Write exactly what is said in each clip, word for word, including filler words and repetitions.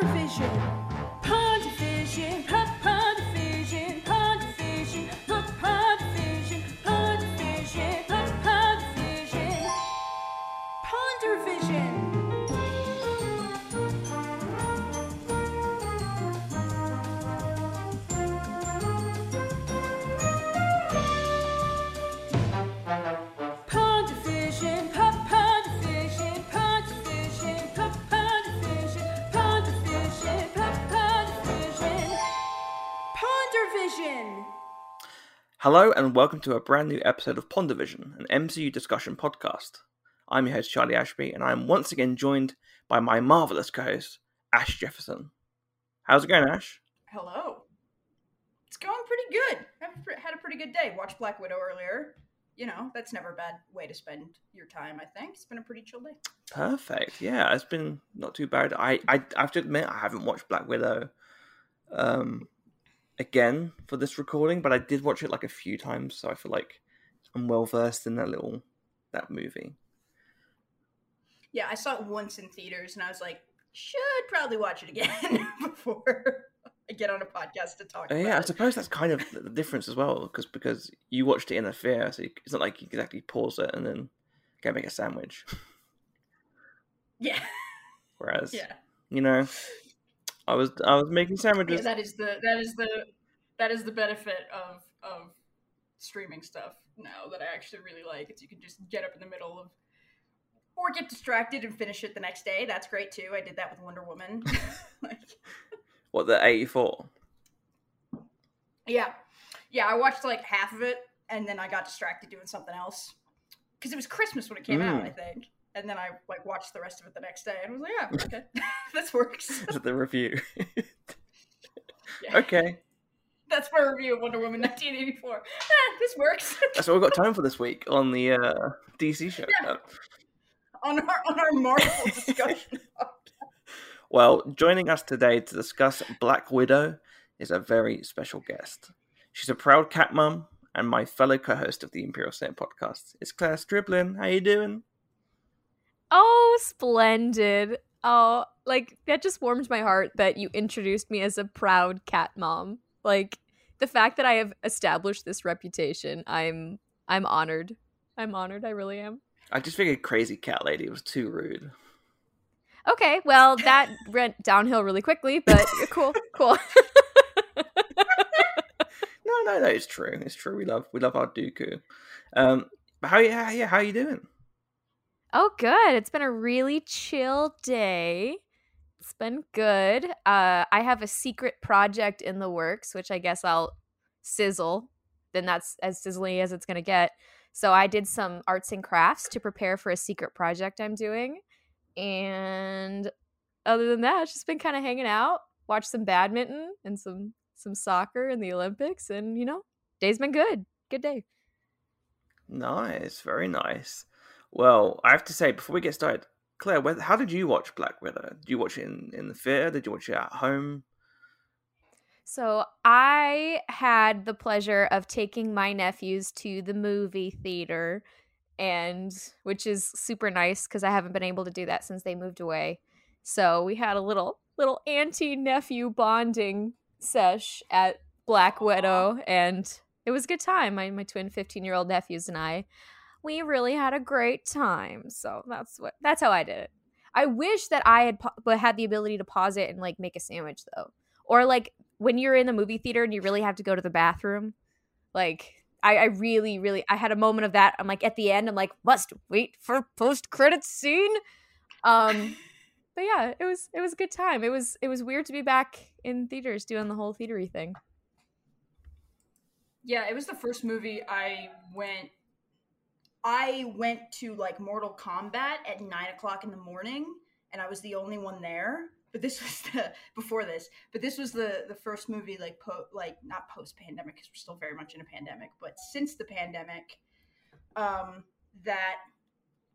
PonderVision, PonderVision, PonderVision, PonderVision, PonderVision, PonderVision, PonderVision, PonderVision, PonderVision, PonderVision, PonderVision, PonderVision, PonderVision, PonderVision, PonderVision. Hello and welcome to a brand new episode of PonderVision, an M C U discussion podcast. I'm your host Charlie Ashby, and I'm once again joined by my marvellous co-host, Ash Jefferson. How's it going, Ash? Hello. It's going pretty good. I've pre- had a pretty good day. Watched Black Widow earlier. You know, that's never a bad way to spend your time, I think. It's been a pretty chill day. Perfect. Yeah, it's been not too bad. I, I I have to admit I haven't watched Black Widow um again for this recording, but I did watch it like a few times, so I feel like I'm well versed in that little that movie. Yeah, I saw it once in theaters, and I was like, should probably watch it again before I get on a podcast to talk Uh, about yeah, I it. suppose that's kind of the difference as well, because because you watched it in a theater, so you, it's not like you can actually pause it and then go make a sandwich. Yeah. Whereas, Yeah. you know, I was I was making sandwiches. Yeah, that is the that is the that is the benefit of of streaming stuff now that I actually really like. It's you can just get up in the middle of or get distracted and finish it the next day. That's great too. I did that with Wonder Woman. Like, What, the eighty-four? yeah, yeah. I watched like half of it, and then I got distracted doing something else because it was Christmas when it came Mm. out, I think. And then I like watched the rest of it the next day, and was like, yeah, okay, this works. Is it the review? Yeah. Okay. That's my review of Wonder Woman nineteen eighty-four. Eh, this works. That's all we've got time for this week on the uh, D C show. Yeah. On our on our Marvel discussion. Well, joining us today to discuss Black Widow is a very special guest. She's a proud cat mum, and my fellow co-host of the Imperial Senate podcast is Claire Stribling. How you doing? Oh, splendid. Oh, like, that just warmed my heart that you introduced me as a proud cat mom. Like, the fact that I have established this reputation, I'm I'm honored. I'm honored, I really am. I just figured crazy cat lady was too rude. Okay, well, that went downhill really quickly, but cool, cool. no, no, no, it's true. It's true. We love we love our Dooku. Um, but how yeah, how, how are you doing? Oh, good. It's been a really chill day. It's been good. Uh, I have a secret project in the works, which I guess I'll sizzle. Then that's as sizzly as it's going to get. So I did some arts and crafts to prepare for a secret project I'm doing. And other than that, it's just been kind of hanging out, watch some badminton and some, some soccer in the Olympics. And, you know, day's been good. Good day. Nice. Very nice. Well, I have to say, before we get started, Claire, where, how did you watch Black Widow? Did you watch it in, in the theater? Did you watch it at home? So I had the pleasure of taking my nephews to the movie theater, and which is super nice because I haven't been able to do that since they moved away. So we had a little little auntie-nephew bonding sesh at Black Widow, and it was a good time. My, my twin fifteen-year-old nephews and I, we really had a great time. So that's what that's how I did it. I wish that I had po- had the ability to pause it and like make a sandwich though, or like when you're in the movie theater and you really have to go to the bathroom, like. I, I really, really, I had a moment of that. I'm like, at the end, I'm like, must wait for post-credits scene. Um, but yeah, it was it was a good time. It was it was weird to be back in theaters doing the whole theatery thing. Yeah, it was the first movie I went. I went to like Mortal Kombat at nine o'clock in the morning, and I was the only one there. But this was the before this. But this was the the first movie like po- like not post pandemic because we're still very much in a pandemic, but since the pandemic, um, that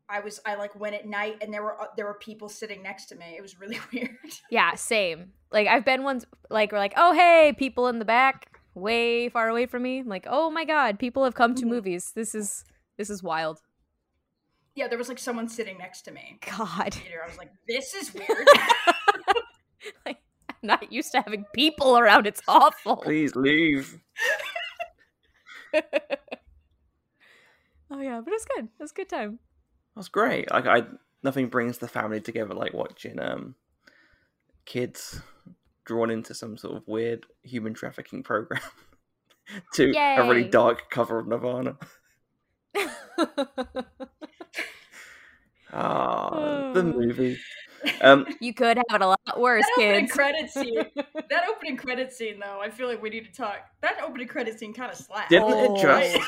I was I like went at night and there were uh, there were people sitting next to me. It was really weird. Yeah, same. Like I've been ones like we're like oh hey people in the back way far away from me. I'm like oh my god people have come to mm-hmm. movies. This is this is wild. Yeah, there was like someone sitting next to me. God, I was like, this is weird. Like, not used to having people around. It's awful. Please leave. Oh yeah, but it was good. It was a good time. It was great. Like I, nothing brings the family together like watching um kids drawn into some sort of weird human trafficking program to Yay. a really dark cover of Nirvana. Ah, oh, the movie. Um, you could have it a lot worse, that kids. Opening credit scene, that opening credit scene, though, I feel like we need to talk. That opening credit scene kind of slapped. Didn't oh. it just?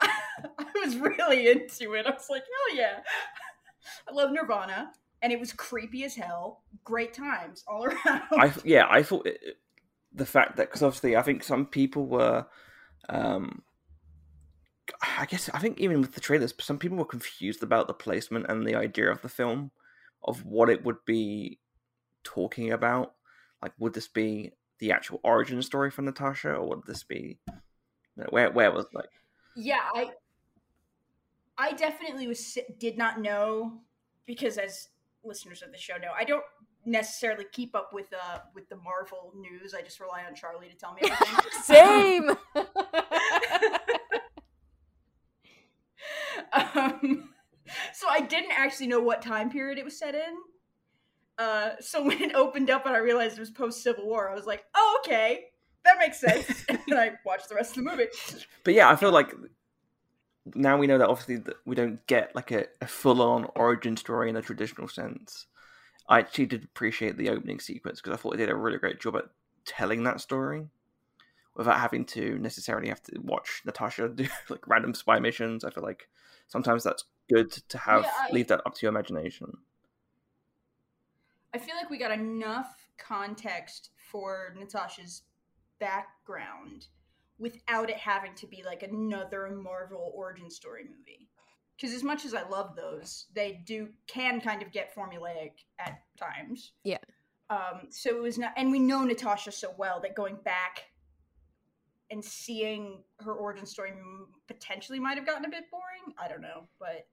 I, I was really into it. I was like, hell yeah. I love Nirvana, and it was creepy as hell. Great times all around. I, yeah, I thought it, the fact that, because obviously I think some people were... Um, I guess, I think even with the trailers, some people were confused about the placement and the idea of the film, of what it would be talking about. Like, would this be the actual origin story for Natasha, or would this be, you know, where where was like? Yeah, I I definitely was did not know, because as listeners of the show know, I don't necessarily keep up with uh with the Marvel news. I just rely on Charlie to tell me everything. Same. Um, so I didn't actually know what time period it was set in. Uh, so when it opened up and I realized it was post-Civil War, I was like, oh, okay, that makes sense. And then I watched the rest of the movie. But yeah, I feel like now we know that obviously we don't get like a, a full-on origin story in a traditional sense. I actually did appreciate the opening sequence because I thought it did a really great job at telling that story, without having to necessarily have to watch Natasha do like random spy missions. I feel like sometimes that's good to have, yeah, I, leave that up to your imagination. I feel like we got enough context for Natasha's background without it having to be like another Marvel origin story movie. Because as much as I love those, they do can kind of get formulaic at times. Yeah. Um. So it was not, and we know Natasha so well that going back and seeing her origin story potentially might have gotten a bit boring. I don't know, but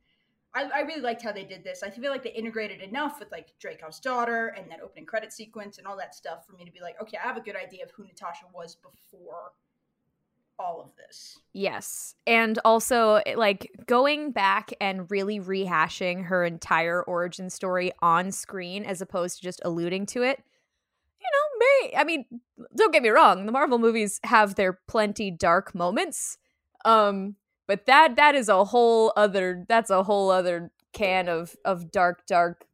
I, I really liked how they did this. I feel like they integrated enough with like Dreykov's daughter and that opening credit sequence and all that stuff for me to be like, okay, I have a good idea of who Natasha was before all of this. Yes. And also like going back and really rehashing her entire origin story on screen as opposed to just alluding to it. You know, may I mean, don't get me wrong. The Marvel movies have their plenty dark moments, um, but that that is a whole other that's a whole other can of of dark, dark,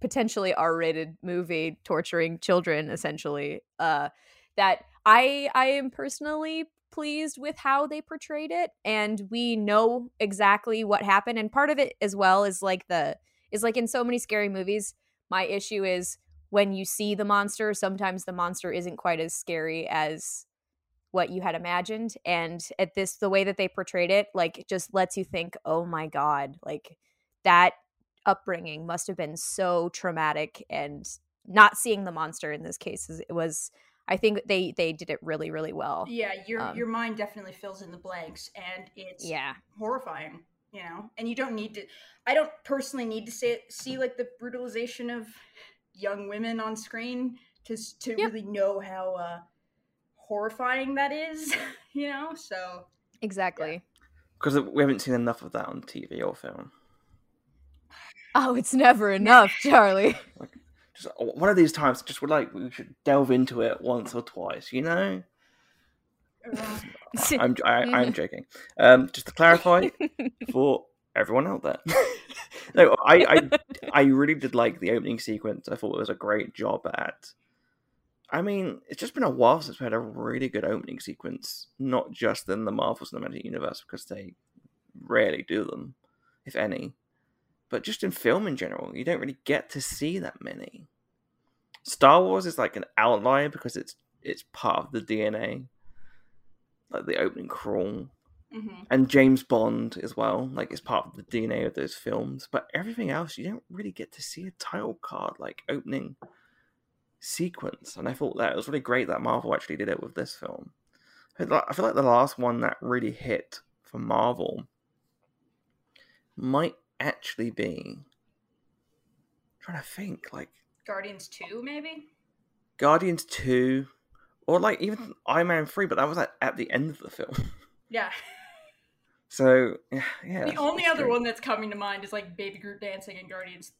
potentially R-rated movie torturing children. Essentially, uh, that I I am personally pleased with how they portrayed it, and we know exactly what happened. And part of it as well is like the is like in so many scary movies. My issue is, when you see the monster, sometimes the monster isn't quite as scary as what you had imagined. And at this, the way that they portrayed it, like, it just lets you think, oh my God, like that upbringing must have been so traumatic. And not seeing the monster in this case is, it was, I think they, they did it really, really well. Yeah, your um, your mind definitely fills in the blanks, and it's yeah. horrifying, you know? And you don't need to, I don't personally need to say, see like the brutalization of young women on screen to to yep. really know how uh, horrifying that is, you know? So exactly. Because yeah. we haven't seen enough of that on T V or film. Oh, it's never enough, Charlie. Like, just one of these times, just would like we should delve into it once or twice, you know? Uh, I'm I, I'm joking. Um, just to clarify for everyone out there. No, I, I I really did like the opening sequence. I thought it was a great job at. I mean, it's just been a while since we had a really good opening sequence, not just in the Marvel Cinematic Universe, because they rarely do them, if any, but just in film in general. You don't really get to see that many. Star Wars is like an outlier because it's it's part of the D N A, like the opening crawl. Mm-hmm. And James Bond as well, like it's part of the D N A of those films. But everything else, you don't really get to see a title card, like opening sequence. And I thought that it was really great that Marvel actually did it with this film. I feel like the last one that really hit for Marvel might actually be, I'm trying to think, like Guardians two, maybe? Guardians two. Or, like, even Iron Man three, but that was like, at the end of the film. Yeah. So, yeah. yeah the only other great. one that's coming to mind is, like, Baby Groot dancing in Guardians...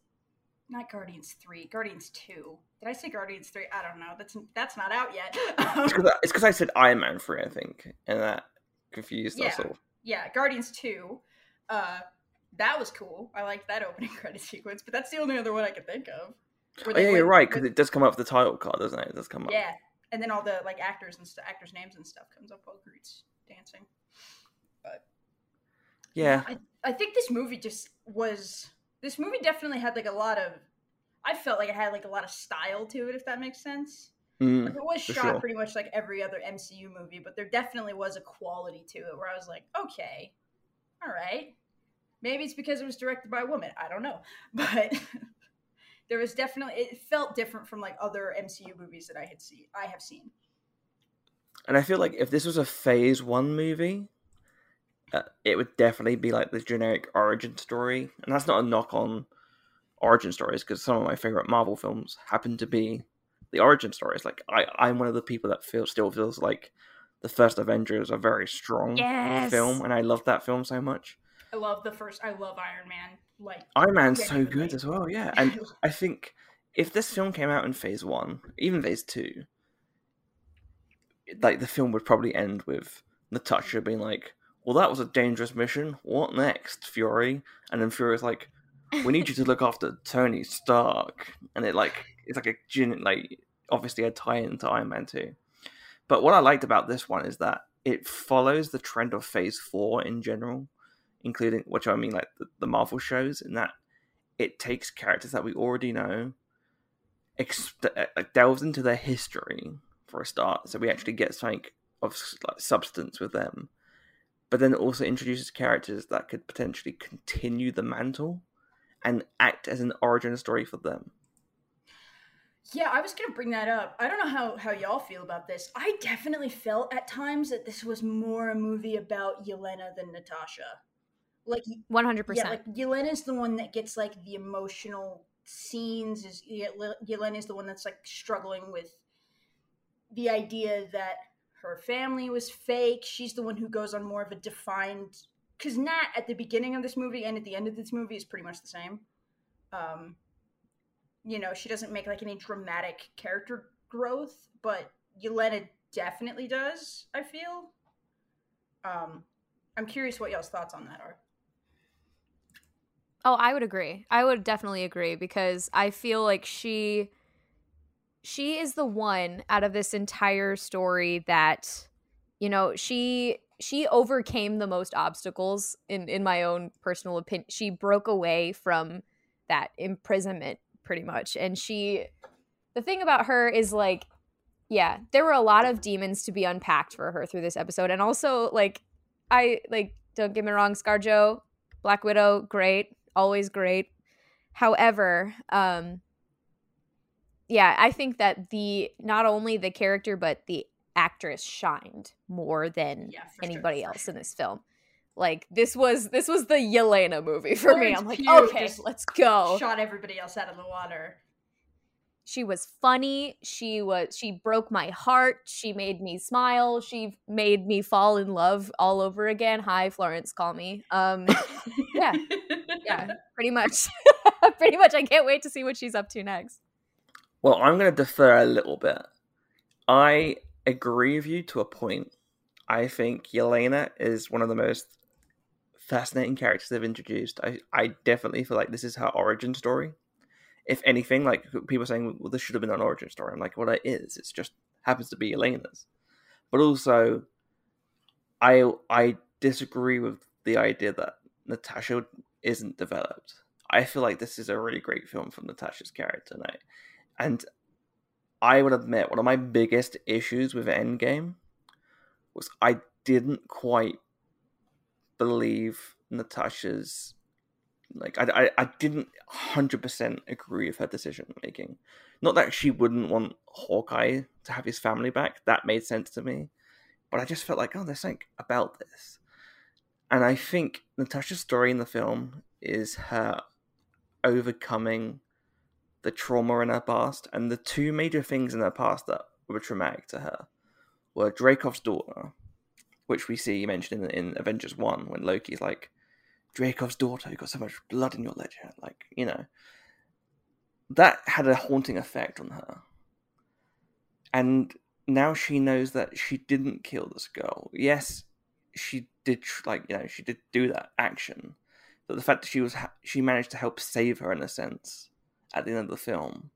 Not Guardians three, Guardians two. Did I say Guardians three? I don't know. That's that's not out yet. It's because I, I said Iron Man three, I think. And that confused yeah. us all. Yeah, Guardians two. Uh, that was cool. I liked that opening credit sequence, but that's the only other one I could think of. Oh, yeah, went, you're right, because it does come up with the title card, doesn't it? It does come up. Yeah, and then all the like actors and st- actors' names and stuff comes up while Groot's dancing. But yeah, I, I think this movie just was. This movie definitely had like a lot of. I felt like it had like a lot of style to it, if that makes sense. Mm, like, it was shot sure. pretty much like every other M C U movie, but there definitely was a quality to it where I was like, okay, all right, maybe it's because it was directed by a woman. I don't know, but. There was definitely, it felt different from like other M C U movies that I had seen. I have seen. And I feel like if this was a phase one movie, uh, it would definitely be like the generic origin story. And that's not a knock on origin stories, because some of my favorite Marvel films happen to be the origin stories. Like I, I'm one of the people that feel, still feels like the first Avengers is a very strong yes. film. And I love that film so much. I love the first, I love Iron Man. Like, Iron Man's so good as well, yeah. And I think if this film came out in phase one, even phase two, like the film would probably end with Natasha being like, well, that was a dangerous mission. What next, Fury? And then Fury's like, we need you to look after Tony Stark. And it like it's like a like obviously a tie-in to Iron Man two. But what I liked about this one is that it follows the trend of phase four in general. Including, which I mean, like the, the Marvel shows, in that it takes characters that we already know, ex- delves into their history for a start, so we actually get something of like, substance with them. But then it also introduces characters that could potentially continue the mantle and act as an origin story for them. Yeah, I was going to bring that up. I don't know how, how y'all feel about this. I definitely felt at times that this was more a movie about Yelena than Natasha. Like one hundred percent. Yeah, like Yelena's the one that gets like the emotional scenes. Is Yelena's the one that's like struggling with the idea that her family was fake. She's the one who goes on more of a defined, because Nat at the beginning of this movie and at the end of this movie is pretty much the same. Um, you know, she doesn't make like any dramatic character growth, but Yelena definitely does, I feel. Um, I'm curious what y'all's thoughts on that are. Oh, I would agree. I would definitely agree, because I feel like she she is the one out of this entire story that, you know, she she overcame the most obstacles in, in my own personal opinion. She broke away from that imprisonment pretty much. And she the thing about her is like, yeah, there were a lot of demons to be unpacked for her through this episode. And also like I like don't get me wrong, ScarJo, Black Widow, great. Always great. However, um, yeah, I think that the not only the character but the actress shined more than yeah, anybody sure. else in this film. Like this was this was the Yelena movie for Florence me. I'm like, Pugh okay, let's go. Shot everybody else out of the water. She was funny. She was. She broke my heart. She made me smile. She made me fall in love all over again. Hi, Florence, call me. Um, yeah, yeah, pretty much. pretty much. I can't wait to see what she's up to next. Well, I'm going to defer a little bit. I agree with you to a point. I think Yelena is one of the most fascinating characters they've introduced. I, I definitely feel like this is her origin story. If anything, like people are saying, well, this should have been an origin story. I'm like, well, it is. It just happens to be Yelena's. But also, I I disagree with the idea that Natasha isn't developed. I feel like this is a really great film from Natasha's character now. And I will admit, one of my biggest issues with Endgame was I didn't quite believe Natasha's... Like, I, I, I didn't one hundred percent agree with her decision-making. Not that she wouldn't want Hawkeye to have his family back. That made sense to me. But I just felt like, oh, there's something about this. And I think Natasha's story in the film is her overcoming the trauma in her past, and the two major things in her past that were traumatic to her were Dreykov's daughter, which we see mentioned in, in Avengers one when Loki's like, Dreykov's daughter, you've got so much blood in your ledger, like, you know. That had a haunting effect on her. And now she knows that she didn't kill this girl. Yes, she did, like, you know, she did do that action. But the fact that she was, ha- she managed to help save her, in a sense, at the end of the film,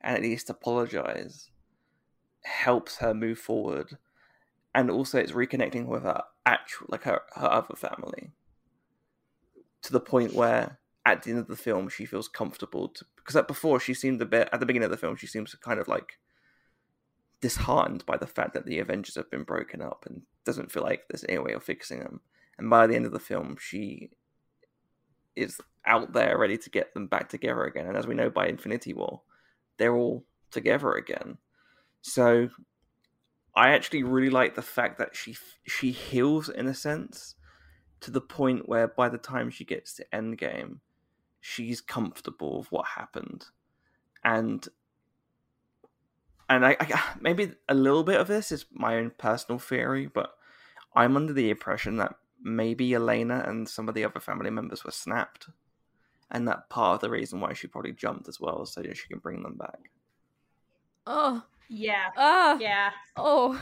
and at least apologize, helps her move forward. And also it's reconnecting with her actual, like her, her other family, to the point where at the end of the film she feels comfortable to, because at before she seemed a bit, at the beginning of the film she seems kind of like disheartened by the fact that the Avengers have been broken up and doesn't feel like there's any way of fixing them. And by the end of the film she is out there ready to get them back together again. And as we know, by Infinity War, they're all together again. So I actually really like the fact that she she heals, in a sense, to the point where by the time she gets to Endgame, she's comfortable with what happened. And and I, I maybe a little bit of this is my own personal theory, but I'm under the impression that maybe Yelena and some of the other family members were snapped, and that part of the reason why she probably jumped as well, so that she can bring them back. Oh yeah, oh yeah, oh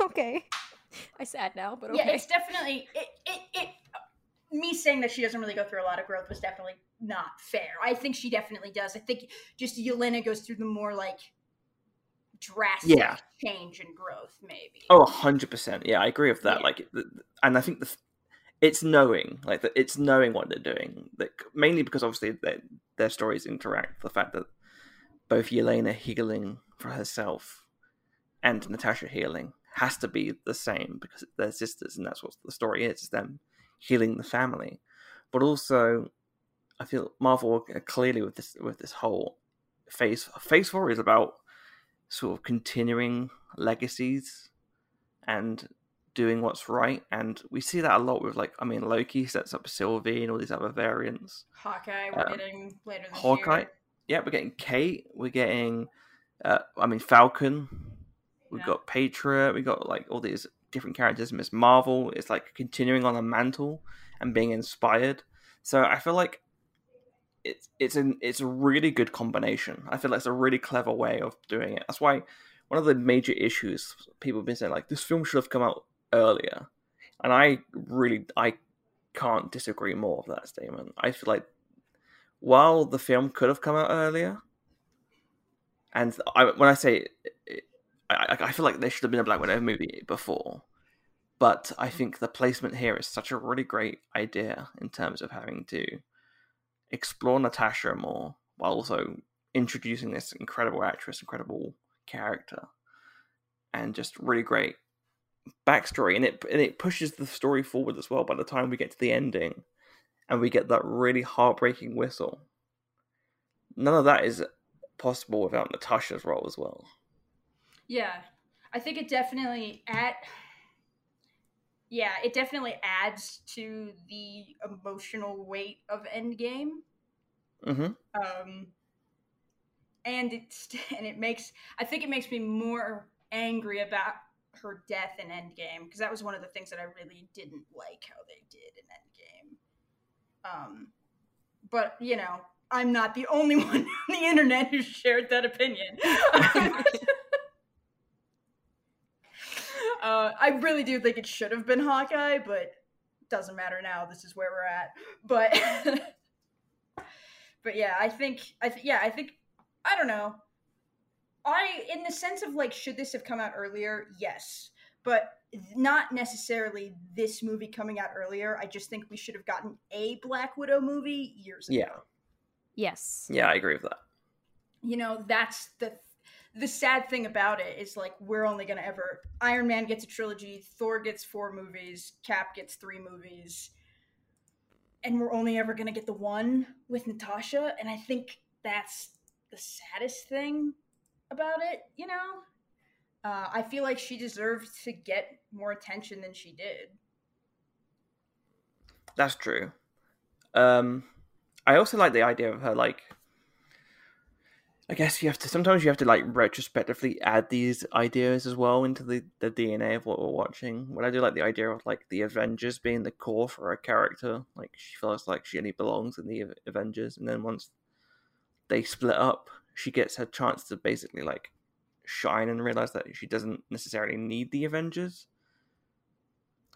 okay. I'm sad now, but okay. Yeah, it's definitely it, it. It me saying that she doesn't really go through a lot of growth was definitely not fair. I think she definitely does. I think just Yelena goes through the more like drastic yeah. change and growth, maybe. Oh, a hundred percent. Yeah, I agree with that. Yeah. Like, and I think the. It's knowing, like, the, it's knowing what they're doing. Like, mainly because, obviously, their stories interact. The fact that both Yelena healing for herself and Natasha healing has to be the same, because they're sisters, and that's what the story is, is them healing the family. But also, I feel Marvel clearly with this with this whole phase. Phase four is about sort of continuing legacies and doing what's right, and we see that a lot with, like, I mean, Loki sets up Sylvie and all these other variants. Hawkeye, we're um, getting later this Hawkeye. Year. Yeah, we're getting Kate, we're getting, uh, I mean, Falcon, we've yeah. got Patriot, we've got, like, all these different characters. Miss Marvel is, like, continuing on the mantle and being inspired. So I feel like it's, it's, an, it's a really good combination. I feel like it's a really clever way of doing it. That's why one of the major issues people have been saying, like, this film should have come out earlier, and I really I can't disagree more with that statement. I feel like while the film could have come out earlier, and I, when I say it, I, I feel like there should have been a Black Widow movie before, but I think the placement here is such a really great idea in terms of having to explore Natasha more while also introducing this incredible actress, incredible character, and just really great backstory, and it and it pushes the story forward as well. By the time we get to the ending and we get that really heartbreaking whistle, none of that is possible without Natasha's role as well. Yeah, I think it definitely at yeah it definitely adds to the emotional weight of Endgame. Mm-hmm. um and it's and it makes I think it makes me more angry about her death in Endgame, because that was one of the things that I really didn't like how they did in Endgame. Um, but, you know, I'm not the only one on the internet who shared that opinion. uh, I really do think it should have been Hawkeye, but it doesn't matter now. This is where we're at. But, but yeah, I think, I th- yeah, I think, I don't know. I, in the sense of, like, should this have come out earlier? Yes. But not necessarily this movie coming out earlier. I just think we should have gotten a Black Widow movie years ago. Yeah. Yes. Yeah, I agree with that. You know, that's the the sad thing about it is, like, we're only going to ever... Iron Man gets a trilogy, Thor gets four movies, Cap gets three movies, and we're only ever going to get the one with Natasha, and I think that's the saddest thing about it, you know? Uh, I feel like she deserved to get more attention than she did. That's true. Um, I also like the idea of her, like, I guess you have to, sometimes you have to like retrospectively add these ideas as well into the, the D N A of what we're watching. When I do like the idea of like the Avengers being the core for a character, like she feels like she only belongs in the Avengers. And then once they split up, she gets her chance to basically like shine and realize that she doesn't necessarily need the Avengers,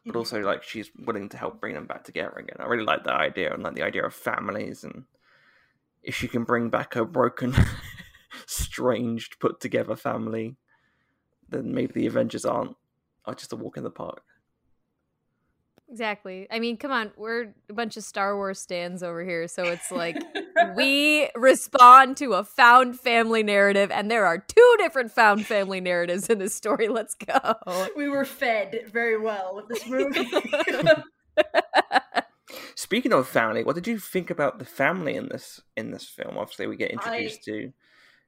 but mm-hmm. also like she's willing to help bring them back together again. I really like that idea, and like the idea of families, and if she can bring back her broken, estranged, put together family, then maybe the Avengers aren't are just a walk in the park. Exactly. I mean, come on, we're a bunch of Star Wars stans over here, so it's like we respond to a found family narrative, and there are two different found family narratives in this story. Let's go. We were fed very well with this movie. Speaking of family, what did you think about the family in this in this film? Obviously, we get introduced I, to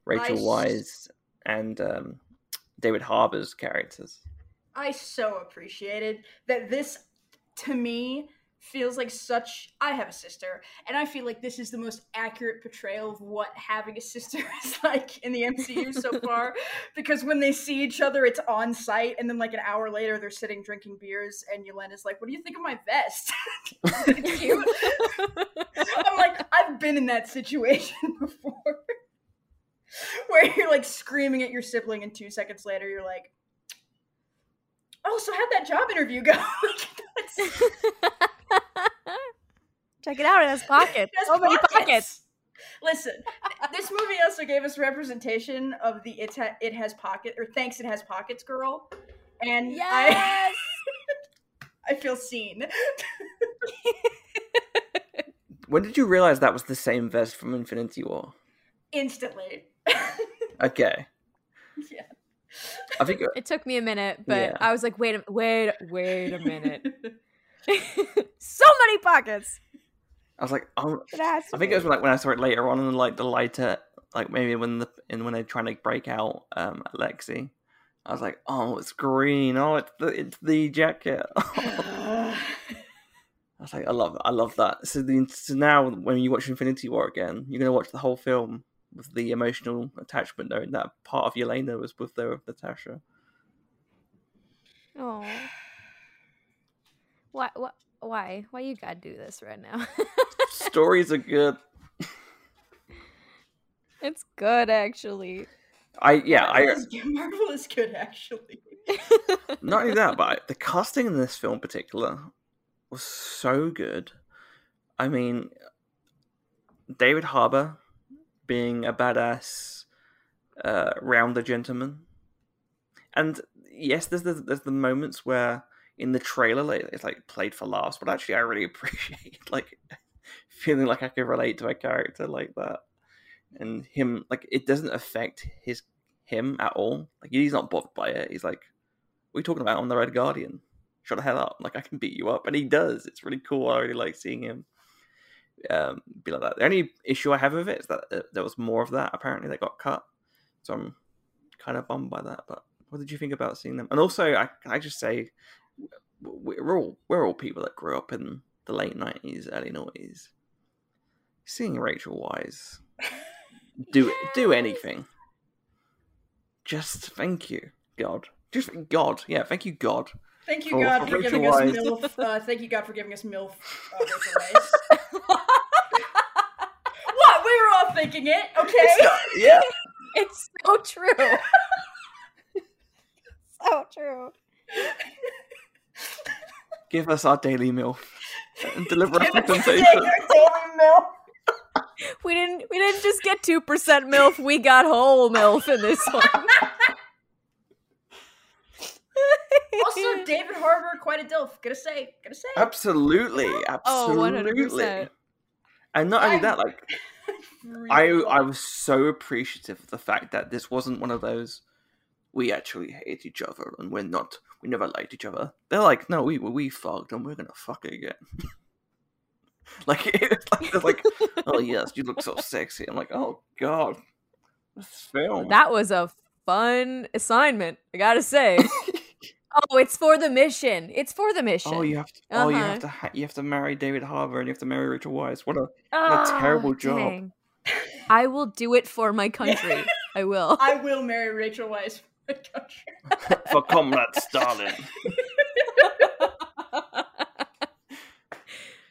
Rachel Weisz and um, David Harbour's characters. I so appreciated that this. To me, feels like such... I have a sister, and I feel like this is the most accurate portrayal of what having a sister is like in the M C U so far, because when they see each other, it's on site, and then like an hour later, they're sitting drinking beers, and Yelena's like, what do you think of my vest? Is it cute? I'm like, I've been in that situation before, where you're like screaming at your sibling, and two seconds later, you're like, oh, so how'd that job interview go? Check it out, it has pockets. It has so pockets. Many pockets. Listen, this movie also gave us representation of the it, ha- it has pocket or thanks it has pockets girl, and yes! I I feel seen. When did you realize that was the same vest from Infinity War? Instantly. Okay. Yeah. I think it took me a minute, but yeah. I was like, wait, wait, wait a minute. So many pockets. I was like, oh, I think it was like when I saw it later on in like the lighter, like maybe when the and when they're trying to break out um, Lexi, I was like, oh, it's green. Oh, it's the it's the jacket. I was like, I love, I love that. So, the, so now when you watch Infinity War again, you're gonna watch the whole film with the emotional attachment, knowing that part of Yelena was with her, Natasha. Oh, why, why, why, why you gotta do this right now? Stories are good. It's good, actually. I yeah, Marvel I is good. Marvel is good, actually. Not only that, but I, the casting in this film in particular was so good. I mean, David Harbour being a badass, uh, rounder gentleman, and yes, there's the, there's the moments where in the trailer like, it's like played for laughs, but actually I really appreciate like feeling like I could relate to a character like that, and him like it doesn't affect his him at all. Like he's not bothered by it. He's like, "What are you talking about? I'm the Red Guardian. Shut the hell up! Like I can beat you up," and he does. It's really cool. I really like seeing him. Um, be like that. The only issue I have with it is that uh, there was more of that apparently that got cut, so I'm kind of bummed by that. But what did you think about seeing them? And also, I can I just say we're all we're all people that grew up in the late nineties, early noughties. Seeing Rachel Weisz do yes. do anything, just thank you God, just God, yeah, thank you God, thank you for, God for, for giving Weisz. Us MILF. Uh, thank you God for giving us MILF. Uh, Rachel Weisz. What? We were all thinking it, okay? It's not, yeah. It's so true. So true. Give us our daily MILF and deliver our presentation. We didn't we didn't just get two percent MILF, we got whole MILF in this one. Also, David Harbour, quite a dilf. Gonna say, gonna say. Absolutely, absolutely. Oh, one hundred percent. And not only that, like, I I was so appreciative of the fact that this wasn't one of those, we actually hate each other and we're not, we never liked each other. They're like, no, we we fucked and we're gonna fuck it again. Like, it's like, it's like, oh yes, you look so sexy. I'm like, oh God, this film. That was a fun assignment, I gotta say. Oh, it's for the mission. It's for the mission. Oh, you have to. Uh-huh. Oh, you have to. Ha- you have to marry David Harbour, and you have to marry Rachel Weisz. What a, oh, what a terrible dang. job! I will do it for my country. I will. I will marry Rachel Weisz for my country. For Comrade Stalin.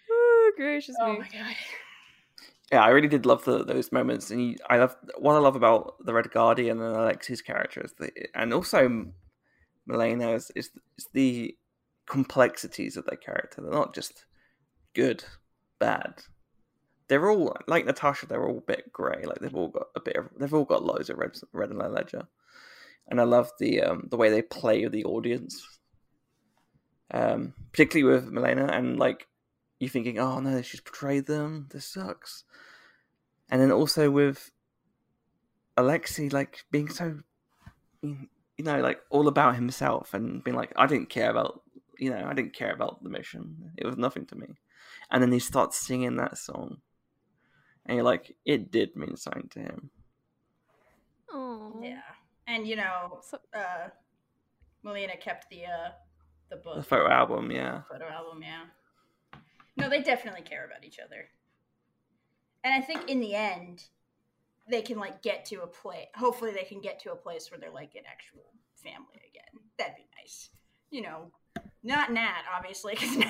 Oh, gracious oh me. Oh, my God. Yeah, I really did love the, those moments. And you, I love what I love about the Red Guardian and Alexei's characters, and also Melina, is, is, is the complexities of their character. They're not just good, bad. They're all, like Natasha, they're all a bit grey. Like they've all got a bit of, they've all got loads of red, red in their ledger. And I love the um, the way they play with the audience, um, particularly with Melina. And like you thinking, oh no, she's betrayed them. This sucks. And then also with Alexei, like being so, you know, like all about himself and being like, I didn't care about, you know, I didn't care about the mission. It was nothing to me. And then he starts singing that song. And you're like, it did mean something to him. Oh yeah, and you know, uh, Melina kept the uh, the book, the photo album, yeah, the photo album, yeah. No, they definitely care about each other, and I think in the end, they can like get to a place. Hopefully, they can get to a place where they're like an actual family again. That'd be nice, you know. Not Nat, obviously, because.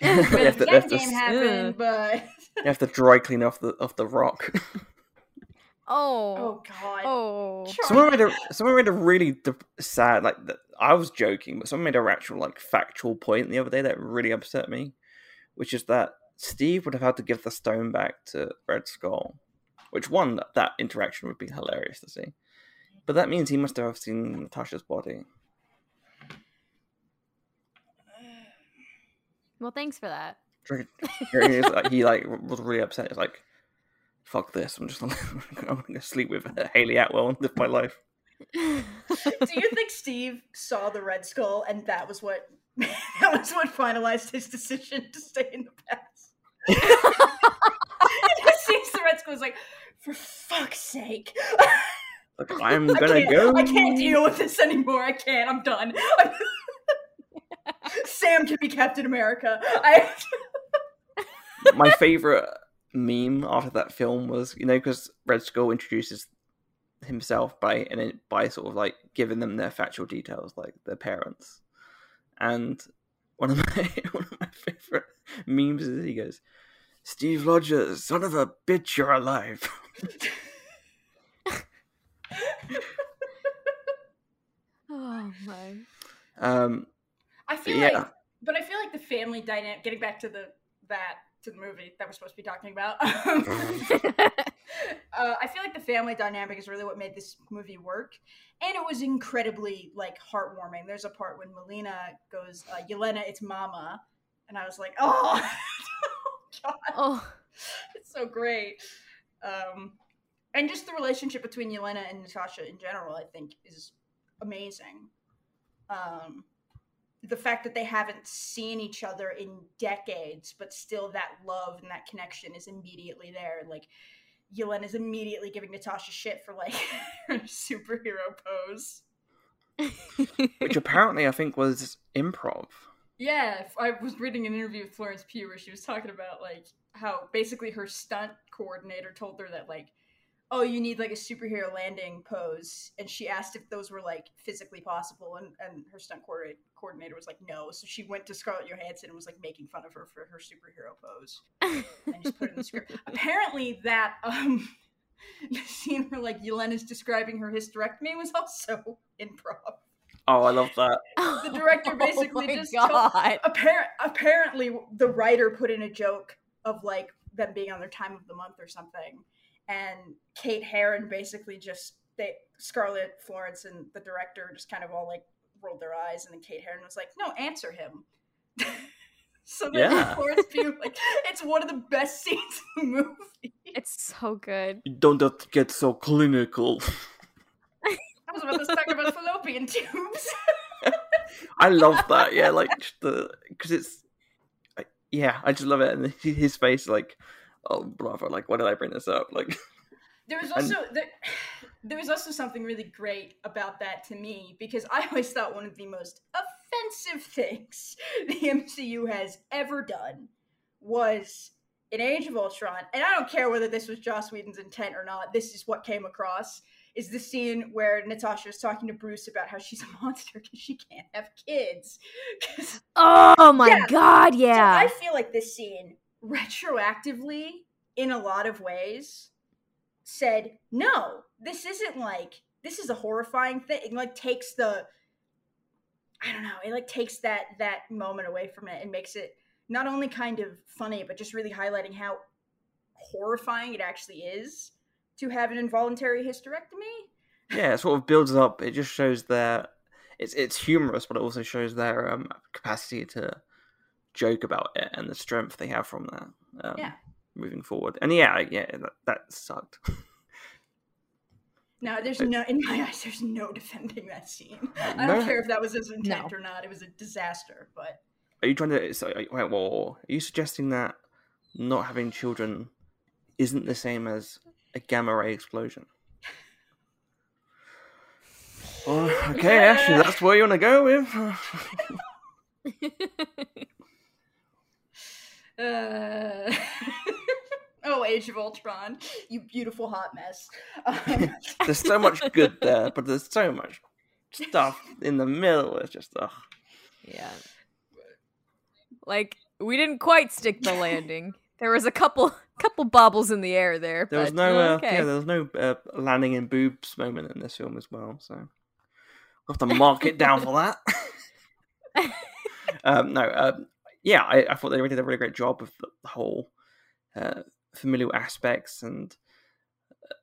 Have to, have to, happened, yeah. But you have to dry clean off the off the rock. Oh, oh God! Oh, someone made a someone made a really de- sad like the, I was joking, but someone made a actual like factual point the other day that really upset me, which is that Steve would have had to give the stone back to Red Skull, which one that interaction would be hilarious to see, but that means he must have seen Natasha's body. Well, thanks for that. He like was really upset. He's like, "Fuck this! I'm just I'm gonna go sleep with Hayley Atwell and live my life." Do you think Steve saw the Red Skull and that was what that was what finalized his decision to stay in the past? He sees the Red Skull, is like, "For fuck's sake!" Like, I'm gonna go. I can't deal with this anymore. I can't. I'm done. I'm- Sam can be Captain America. I... My favorite meme after that film was, you know, because Red Skull introduces himself by and it, by sort of like giving them their factual details, like their parents. And one of my one of my favorite memes is he goes, "Steve Rogers, son of a bitch, you're alive." Oh my. Um. I feel yeah. like, but I feel like the family dynamic, getting back to the, that, to the movie that we're supposed to be talking about. Um, uh, I feel like the family dynamic is really what made this movie work. And it was incredibly like heartwarming. There's a part when Melina goes, uh, "Yelena, it's mama." And I was like, oh, oh God, oh. It's so great. Um, and just the relationship between Yelena and Natasha in general, I think is amazing. Um, The fact that they haven't seen each other in decades, but still that love and that connection is immediately there. Like, Yelena is immediately giving Natasha shit for, like, her superhero pose. Which apparently I think was improv. Yeah, I was reading an interview with Florence Pugh where she was talking about, like, how basically her stunt coordinator told her that, like, oh, you need, like, a superhero landing pose. And she asked if those were, like, physically possible. And, and her stunt coordinator, coordinator was like, no. So she went to Scarlett Johansson and was, like, making fun of her for her superhero pose. And just put it in the script. Apparently that um, scene where, like, Yelena's describing her hysterectomy was also improv. Oh, I love that. The director basically oh just told, appara- apparently the writer put in a joke of, like, them being on their time of the month or something. And Kate Herron basically just, they, Scarlett, Florence, and the director just kind of all like rolled their eyes. And then Kate Herron was like, no, answer him. So then yeah. Florence Pugh, like, it's one of the best scenes in the movie. It's so good. You don't have to get so clinical. I was about to talk about fallopian tubes. I love that. Yeah, like, the because it's, like, yeah, I just love it. And his face, like, oh, bravo, like, why did I bring this up? Like, there was also and... there, there was also something really great about that to me, because I always thought one of the most offensive things the M C U has ever done was in Age of Ultron, and I don't care whether this was Joss Whedon's intent or not, this is what came across, is the scene where Natasha is talking to Bruce about how she's a monster because she can't have kids. Oh my yeah. God, yeah. So I feel like this scene, retroactively, in a lot of ways, said, no, this isn't like, this is a horrifying thing. It like takes the, I don't know, it like takes that that moment away from it and makes it not only kind of funny, but just really highlighting how horrifying it actually is to have an involuntary hysterectomy. Yeah, it sort of builds up. It just shows their, it's it's humorous, but it also shows their um, capacity to joke about it and the strength they have from that. Um, yeah. Moving forward, and yeah, yeah, that, that sucked. No, there's no, in my eyes, there's no defending that scene. I don't no. care if that was his intent no. or not. It was a disaster. But are you trying to? So, are, wait, well, are you suggesting that not having children isn't the same as a gamma ray explosion? Well, okay, yeah. Actually, that's where you want to go with. uh... Oh, Age of Ultron, you beautiful hot mess. Um... There's so much good there, but there's so much stuff in the middle. It's just, ugh. Yeah. Like, we didn't quite stick the landing. There was a couple couple bobbles in the air there. There but, was no, uh, okay. yeah, there was no uh, landing in boobs moment in this film as well, so we'll have to mark it down for that. um, no, uh, yeah, I, I thought they really did a really great job of the whole... Uh, familial aspects and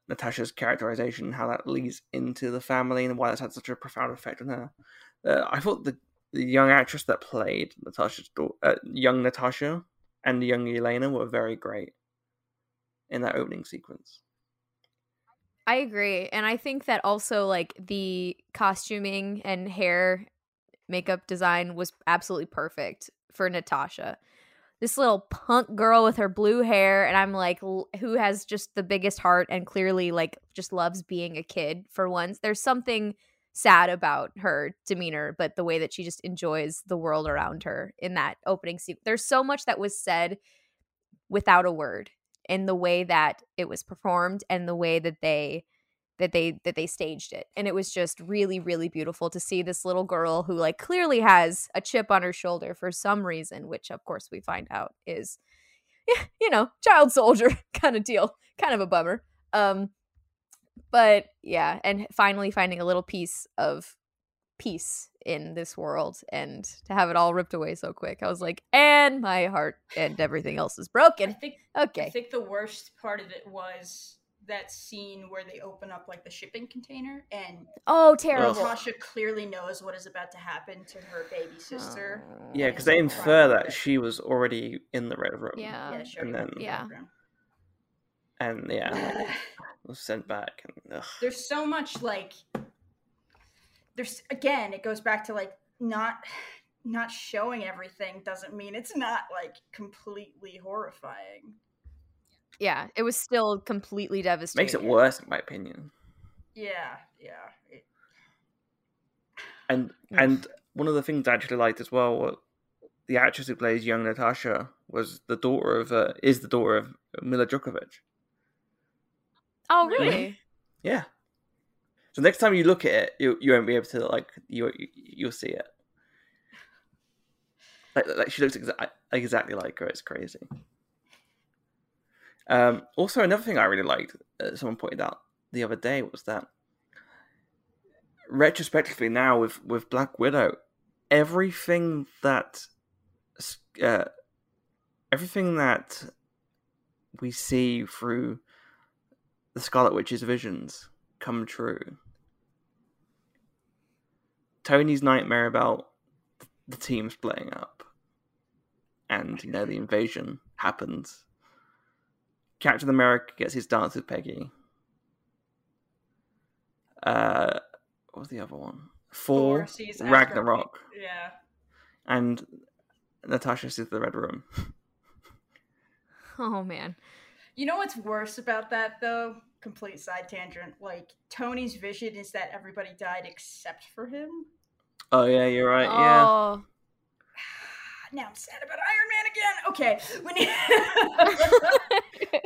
Natasha's characterization, how that leads into the family and why that's had such a profound effect on her. Uh, I thought the, the young actress that played Natasha's daughter, uh, young Natasha and the young Yelena were very great in that opening sequence. I agree. And I think that also like the costuming and hair makeup design was absolutely perfect for Natasha. This little punk girl with her blue hair, and I'm like, l- who has just the biggest heart and clearly like just loves being a kid for once. There's something sad about her demeanor, but the way that she just enjoys the world around her in that opening scene. There's so much that was said without a word in the way that it was performed and the way that they that they that they staged it. And it was just really, really beautiful to see this little girl who like clearly has a chip on her shoulder for some reason, which of course we find out is, yeah, you know, child soldier kind of deal, kind of a bummer. Um, but yeah, and finally finding a little piece of peace in this world and to have it all ripped away so quick. I was like, and my heart and everything else is broken. I think, okay. I think the worst part of it was that scene where they open up like the shipping container and oh terrible Natasha clearly knows what is about to happen to her baby sister. Uh, yeah, because they infer that she was already in the red room. Yeah, yeah, and then yeah, and yeah, was sent back. And, there's so much like there's again it goes back to like not not showing everything doesn't mean it's not like completely horrifying. Yeah, it was still completely devastating. Makes it worse, in my opinion. Yeah, yeah. It... And and one of the things I actually liked as well, the actress who plays young Natasha was the daughter of uh, is the daughter of Mila Djokovic. Oh, really? Yeah. So next time you look at it, you you won't be able to like you, you you'll see it. Like, like she looks exa- exactly like her. It's crazy. Um, also, another thing I really liked, uh, someone pointed out the other day, was that retrospectively now with, with Black Widow, everything that uh, everything that we see through the Scarlet Witch's visions come true. Tony's nightmare about the team splitting up, and you know the invasion happens. Captain America gets his dance with Peggy. Uh, what was the other one? Thor, Ragnarok. After... Yeah. And Natasha sees the Red Room. Oh, man. You know what's worse about that, though? Complete side tangent. Like, Tony's vision is that everybody died except for him. Oh, yeah, you're right, oh. yeah. God, now I'm sad about Iron Man again. Okay. We need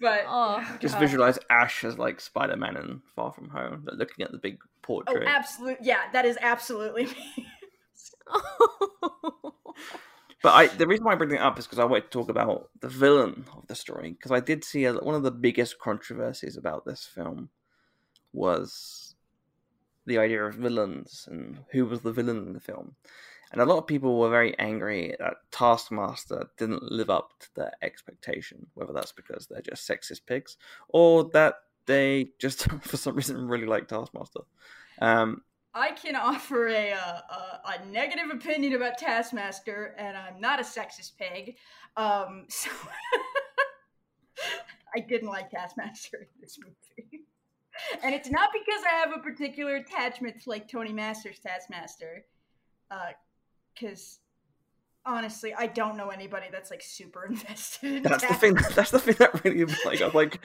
but oh, just God. Visualize Ash as like Spider-Man and Far From Home, like looking at the big portrait. Oh, absolutely. Yeah, that is absolutely me. But I, the reason why I bring it up is because I wanted to talk about the villain of the story, because I did see a, one of the biggest controversies about this film was the idea of villains and who was the villain in the film. And a lot of people were very angry that Taskmaster didn't live up to their expectation, whether that's because they're just sexist pigs or that they just, for some reason, really like Taskmaster. Um, I can offer a, uh, a a negative opinion about Taskmaster, and I'm not a sexist pig, um, so I didn't like Taskmaster in this movie. And it's not because I have a particular attachment to, like, Tony Master's Taskmaster, because uh, honestly, I don't know anybody that's like super invested in that's Taskmaster. The thing. That's the thing that really like I'm like,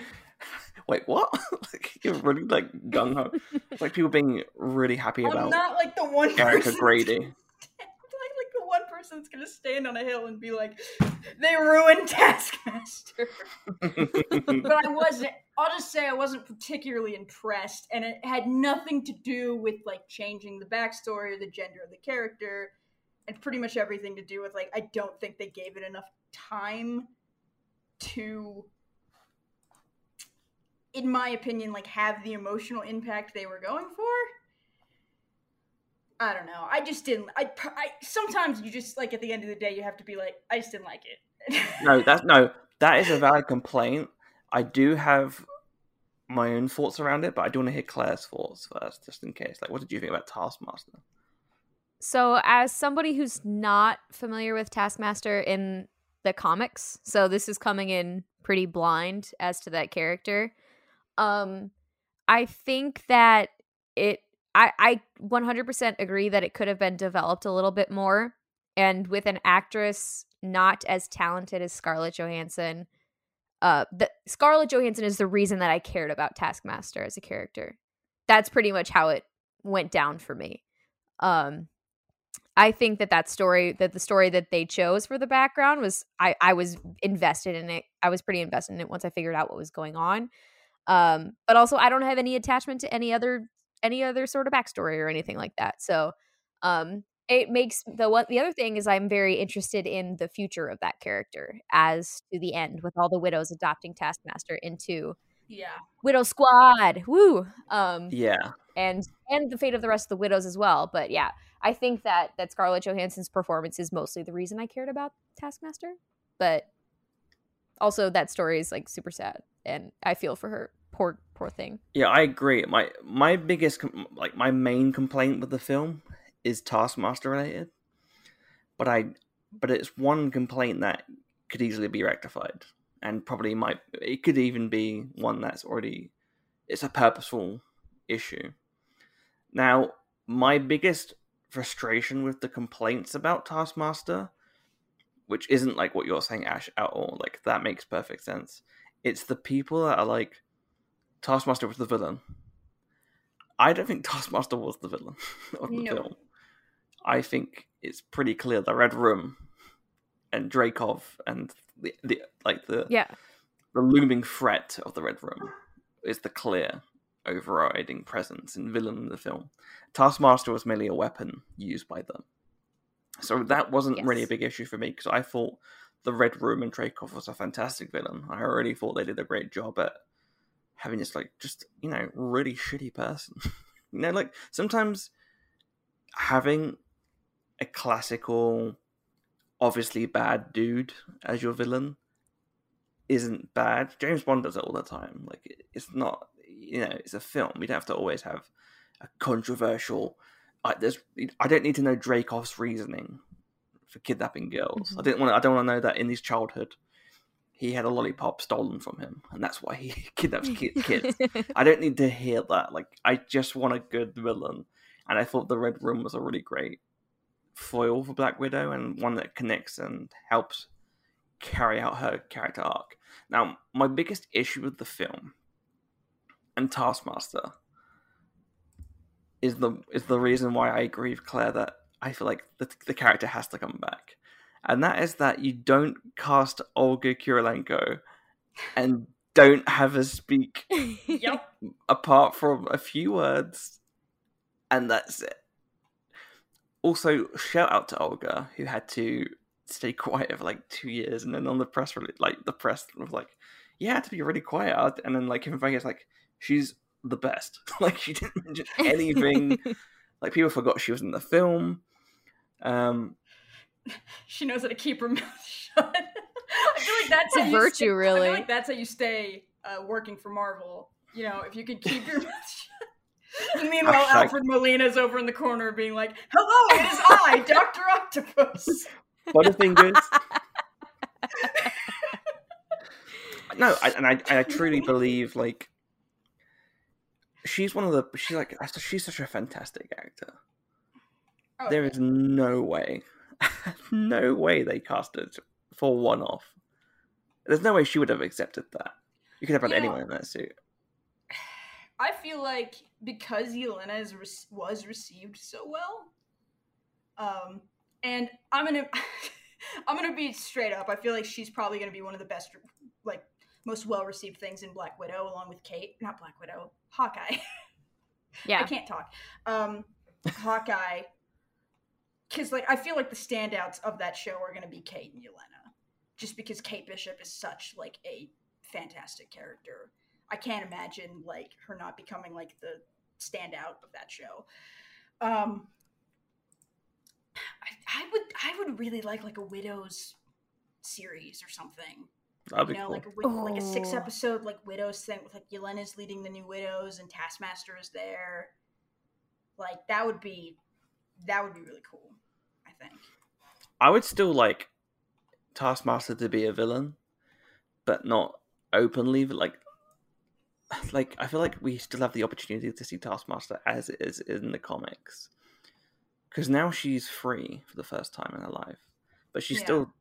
wait, what? Like, you're really like gung ho. It's like people being really happy I'm about. I'm not like the one Erica Grady. Gonna, like, like the one person that's gonna stand on a hill and be like, they ruined Taskmaster. But I wasn't. I'll just say I wasn't particularly impressed, and it had nothing to do with, like, changing the backstory or the gender of the character, and pretty much everything to do with, like, I don't think they gave it enough time to, in my opinion, like, have the emotional impact they were going for. I don't know. I just didn't. I, I sometimes you just, like, at the end of the day, you have to be like, I just didn't like it. No, that's, no, that is a valid complaint. I do have my own thoughts around it, but I do want to hear Claire's thoughts first, just in case. Like, what did you think about Taskmaster? So, as somebody who's not familiar with Taskmaster in the comics, so this is coming in pretty blind as to that character, um, I think that it... I, I one hundred percent agree that it could have been developed a little bit more, and with an actress not as talented as Scarlett Johansson... Uh, the, Scarlett Johansson is the reason that I cared about Taskmaster as a character. That's pretty much how it went down for me. Um, I think that that story, that the story that they chose for the background was, I, I was invested in it. I was pretty invested in it once I figured out what was going on. Um, but also, I don't have any attachment to any other any other sort of backstory or anything like that. So um, it makes the one. The other thing is, I'm very interested in the future of that character as to the end, with all the widows adopting Taskmaster into yeah Widow Squad. Woo. Um, yeah, and and the fate of the rest of the widows as well. But yeah, I think that that Scarlett Johansson's performance is mostly the reason I cared about Taskmaster. But also, that story is like super sad, and I feel for her. Poor, poor thing. Yeah, I agree. My my biggest like my main complaint with the film is Taskmaster related, but I, but it's one complaint that could easily be rectified, and probably might. It could even be one that's already, it's a purposeful issue. Now, my biggest frustration with the complaints about Taskmaster, which isn't like what you're saying, Ash, at all. Like, that makes perfect sense. It's the people that are like, Taskmaster was the villain. I don't think Taskmaster was the villain of the no. film. I think it's pretty clear the Red Room and Dreykov and the, the like the yeah. the looming threat of the Red Room is the clear overriding presence and villain in the film. Taskmaster was merely a weapon used by them. So that wasn't yes. really a big issue for me, because I thought the Red Room and Dreykov was a fantastic villain. I already thought they did a great job at having this, like, just, you know, really shitty person. You know, like, sometimes having a classical, obviously bad dude as your villain isn't bad. James Bond does it all the time. Like, it's not, you know, it's a film. You don't have to always have a controversial... I, there's, I don't need to know Dreykov's reasoning for kidnapping girls. Mm-hmm. I didn't want. I don't want to know that in his childhood he had a lollipop stolen from him, and that's why he kidnaps kids. I don't need to hear that. Like, I just want a good villain. And I thought the Red Room was a really great foil for Black Widow, and one that connects and helps carry out her character arc. Now, my biggest issue with the film and Taskmaster is the is the reason why I agree with Claire that I feel like the, the character has to come back. And that is that you don't cast Olga Kurylenko and don't have her speak yep. apart from a few words. And that's it. Also, shout out to Olga, who had to stay quiet for like two years. And then on the press release, like the press was like, you had to be really quiet. And then like Kevin Feige's like, she's the best. Like she didn't mention anything. Like people forgot she was in the film. Um, she knows how to keep her mouth shut. I feel like that's a virtue, stay, really. I feel like that's how you stay uh, working for Marvel. You know, if you could keep your mouth shut. And meanwhile, Hashtag... Alfred Molina's over in the corner being like, "Hello, it is I, Doctor Octopus." Butterfingers. No, I, and I, I truly believe like she's one of the. She's like she's such a fantastic actor. Oh, there is no way, no way they cast it for one-off. There's no way she would have accepted that. You could have had you anyone know, in that suit. I feel like because Yelena is re- was received so well, um, and I'm gonna, I'm gonna be straight up. I feel like she's probably gonna be one of the best, like most well-received things in Black Widow, along with Kate. Not Black Widow, Hawkeye. Yeah, I can't talk. Um, Hawkeye. Because, like, I feel like the standouts of that show are going to be Kate and Yelena. Just because Kate Bishop is such, like, a fantastic character. I can't imagine, like, her not becoming, like, the standout of that show. Um, I, I would I would really like, like, a Widows series or something. That'd be cool. You know, like a, like a six-episode, like, Widows thing with, like, Yelena's leading the new Widows and Taskmaster is there. Like, that would be... That would be really cool, I think. I would still like Taskmaster to be a villain, but not openly. But like, like I feel like we still have the opportunity to see Taskmaster as it is in the comics. Because now she's free for the first time in her life. But she yeah. still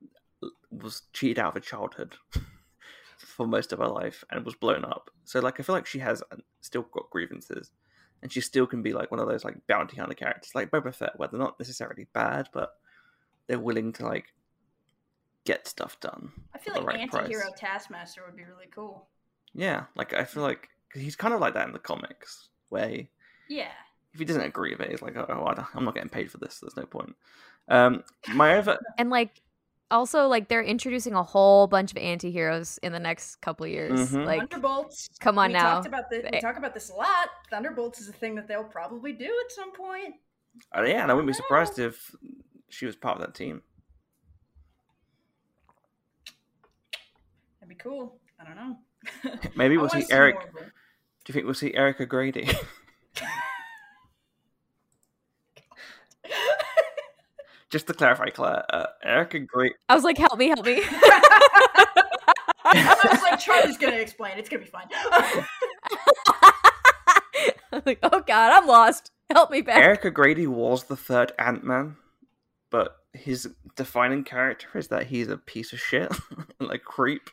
was cheated out of her childhood for most of her life and was blown up. So like, I feel like she has still got grievances. And she still can be like one of those like bounty hunter characters, like Boba Fett, where they're not necessarily bad, but they're willing to like get stuff done. I feel like anti-hero Taskmaster would be really cool. Yeah, like I feel like cause he's kind of like that in the comics, where he, yeah, if he doesn't agree with it, he's like, oh, oh I don't, I'm not getting paid for this. There's no point. Um, my over and like also like they're introducing a whole bunch of anti-heroes in the next couple of years. Mm-hmm. Like Thunderbolts. Come on we now. Talked about this, we talk about this a lot. Thunderbolts is a thing that they'll probably do at some point. Uh, yeah, and I wouldn't be surprised if she was part of that team. That'd be cool. I don't know. Maybe we'll see Eric. Do you think we'll see Erica Grady? Just to clarify, Claire, uh, Erica Grady. I was like, help me, help me. I was like, Charlie's going to explain. It's going to be fine. I'm like, oh god, I'm lost. Help me back. Erica Grady was the third Ant-Man, but his defining character is that he's a piece of shit, like creep.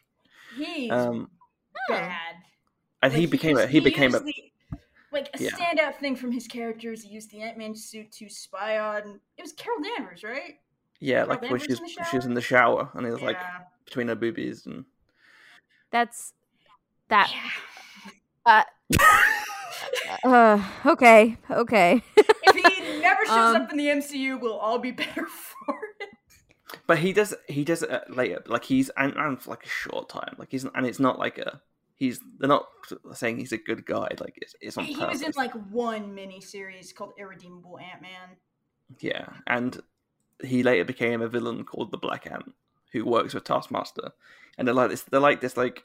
He's um, bad. And like, he became he a. He, he became a. The, like a yeah. standout thing from his character is he used the Ant-Man suit to spy on. It was Carol Danvers, right? Yeah, Carol like Danvers when she's she's in the shower and he was yeah. like between her boobies and. That's that. Yeah. Uh... Uh, okay, okay. If he never shows um, up in the M C U, we'll all be better for it. But he does, he does uh, later. Like he's Ant-Man for like a short time. Like he's, and it's not like a he's. They're not saying he's a good guy. Like it's, it's on he purpose. He was in like one mini series called Irredeemable Ant-Man. Yeah, and he later became a villain called the Black Ant, who works with Taskmaster, and they're like this. They're like this like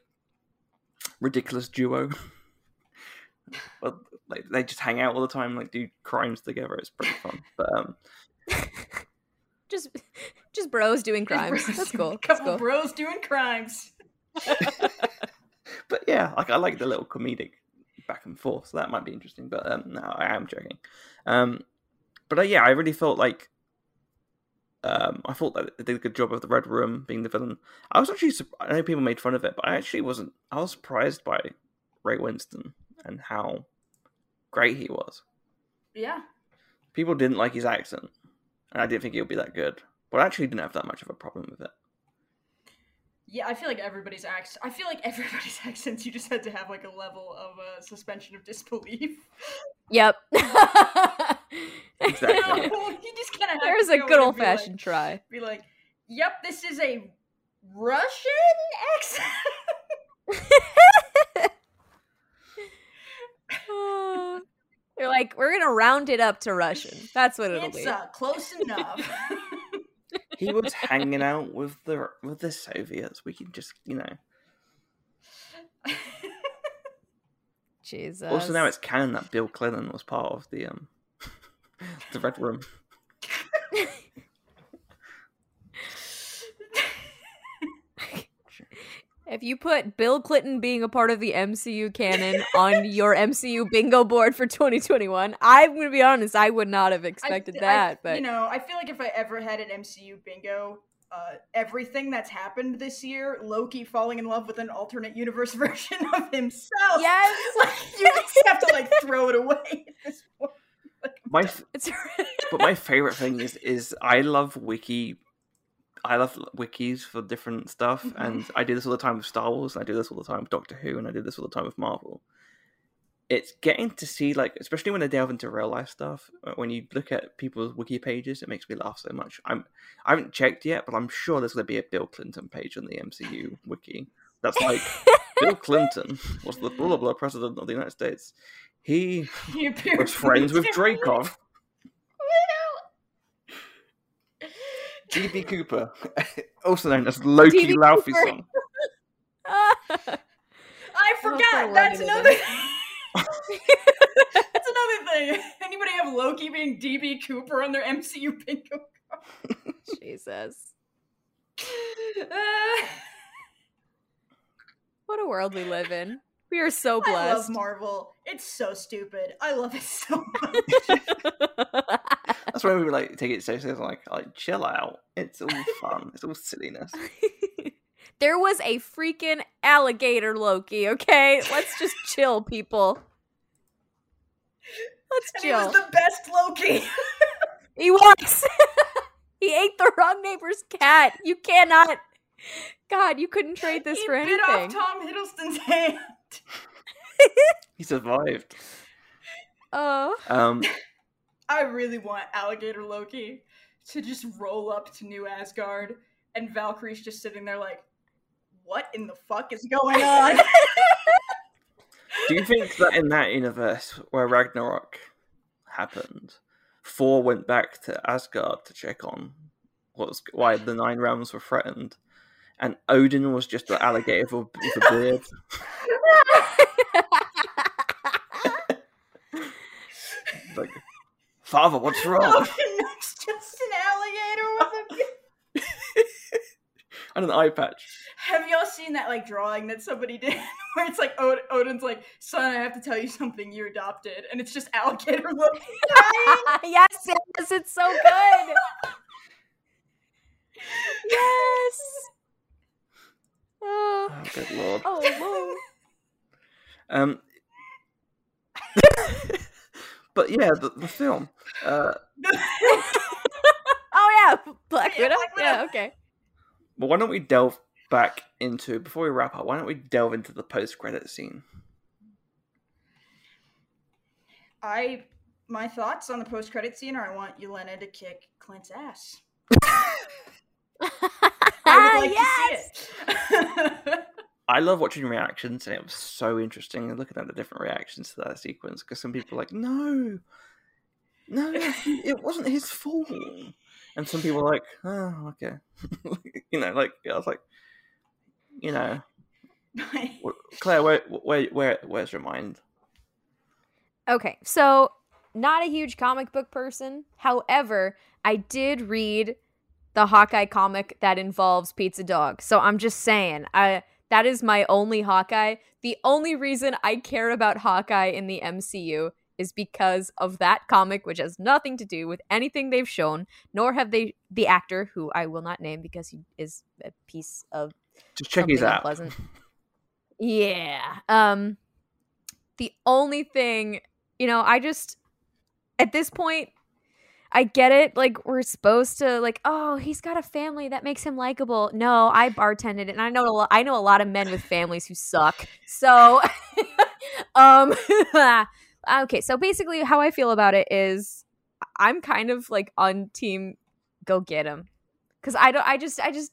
ridiculous duo. Well, like they just hang out all the time, like do crimes together. It's pretty fun. But um, just just bros doing crimes. Bros That's doing, cool. Couple That's cool. bros doing crimes. But yeah, like I like the little comedic back and forth. So that might be interesting. But um, no, I am joking. Um, but uh, yeah, I really felt like um, I thought that they did a good job of the Red Room being the villain. I was actually I know people made fun of it, but I actually wasn't. I was surprised by Ray Winston. And how great he was. Yeah. People didn't like his accent. and I didn't think it would be that good. But I actually didn't have that much of a problem with it. Yeah, I feel like everybody's accent. I feel like everybody's accents. You just had to have like a level of uh, suspension of disbelief. Yep. Exactly. You know, you just kind of. There's a good old fashioned like, try. Be like, "Yep, this is a Russian accent." Oh. They're like, we're gonna round it up to Russian. That's what it'll it's, be. It's uh, close enough. He was hanging out with the with the Soviets. We can just, you know. Jesus. Also, now it's canon that Bill Clinton was part of the um the Red Room. If you put Bill Clinton being a part of the M C U canon on your M C U bingo board for twenty twenty-one, I'm going to be honest, I would not have expected I, that. I, but you know, I feel like if I ever had an M C U bingo, uh, everything that's happened this year, Loki falling in love with an alternate universe version of himself. Yes! Like, you just have to, like, throw it away at this point. Like, my f- but my favorite thing is, is I love Wiki... I love wikis for different stuff, and I do this all the time with Star Wars, and I do this all the time with Doctor Who, and I do this all the time with Marvel. It's getting to see, like, especially when they delve into real life stuff, when you look at people's wiki pages, it makes me laugh so much. I'm, I haven't checked yet, but I'm sure there's going to be a Bill Clinton page on the M C U wiki. That's like, Bill Clinton was the blah, blah, blah president of the United States. He was friends with Dreykov. D B Cooper, also known as Loki Laufeyson. I forgot. That's another. That's another thing. Anybody have Loki being D B Cooper on their M C U bingo card? Jesus. Uh... What a world we live in. We are so blessed. I love Marvel. It's so stupid. I love it so much. That's why we like take it seriously. I'm like, like, chill out. It's all fun. It's all silliness. There was a freaking alligator Loki, okay? Let's just chill, people. Let's and chill. He was the best Loki. He was. He ate the wrong neighbor's cat. You cannot. God, you couldn't trade this he for anything. He bit off Tom Hiddleston's hand. He survived. Oh. Um, I really want Alligator Loki to just roll up to New Asgard and Valkyrie's just sitting there like, what in the fuck is going on? Do you think that in that universe where Ragnarok happened, Thor went back to Asgard to check on what was, why the Nine Realms were threatened, and Odin was just an alligator with a beard? Like, Father, what's wrong? Odin's just an alligator with a beard. And an eye patch. Have y'all seen that like drawing that somebody did where it's like Od- Odin's like, son, I have to tell you something, you're adopted, and it's just alligator looking. Yes, yes, it's so good. Yes. Oh. Oh, good lord. Oh, lord. Um. But yeah, the, the film. Uh... Oh yeah, Black Widow. Yeah, yeah, okay. Well, why don't we delve back into before we wrap up? Why don't we delve into the post-credit scene? I my thoughts on the post-credit scene are: I want Yelena to kick Clint's ass. I would like yes! to see it. I love watching reactions, and it was so interesting looking at the different reactions to that sequence, because some people are like, no, no, it wasn't his fault. And some people are like, oh, okay. You know, like, I was like, you know, Claire, where, where, where, where's your mind? Okay, so not a huge comic book person. However, I did read the Hawkeye comic that involves Pizza Dog. So I'm just saying, I... That is my only Hawkeye. The only reason I care about Hawkeye in the M C U is because of that comic, which has nothing to do with anything they've shown, nor have they the actor, who I will not name because he is a piece of just check his out. Unpleasant. Yeah. Um, the only thing, you know, I just, at this point, I get it. Like, we're supposed to, like, oh, he's got a family that makes him likable. No, I bartended it, and I know a lo- I know a lot of men with families who suck. So, um, okay. So basically, how I feel about it is, I'm kind of like on team go get him, because I don't. I just. I just.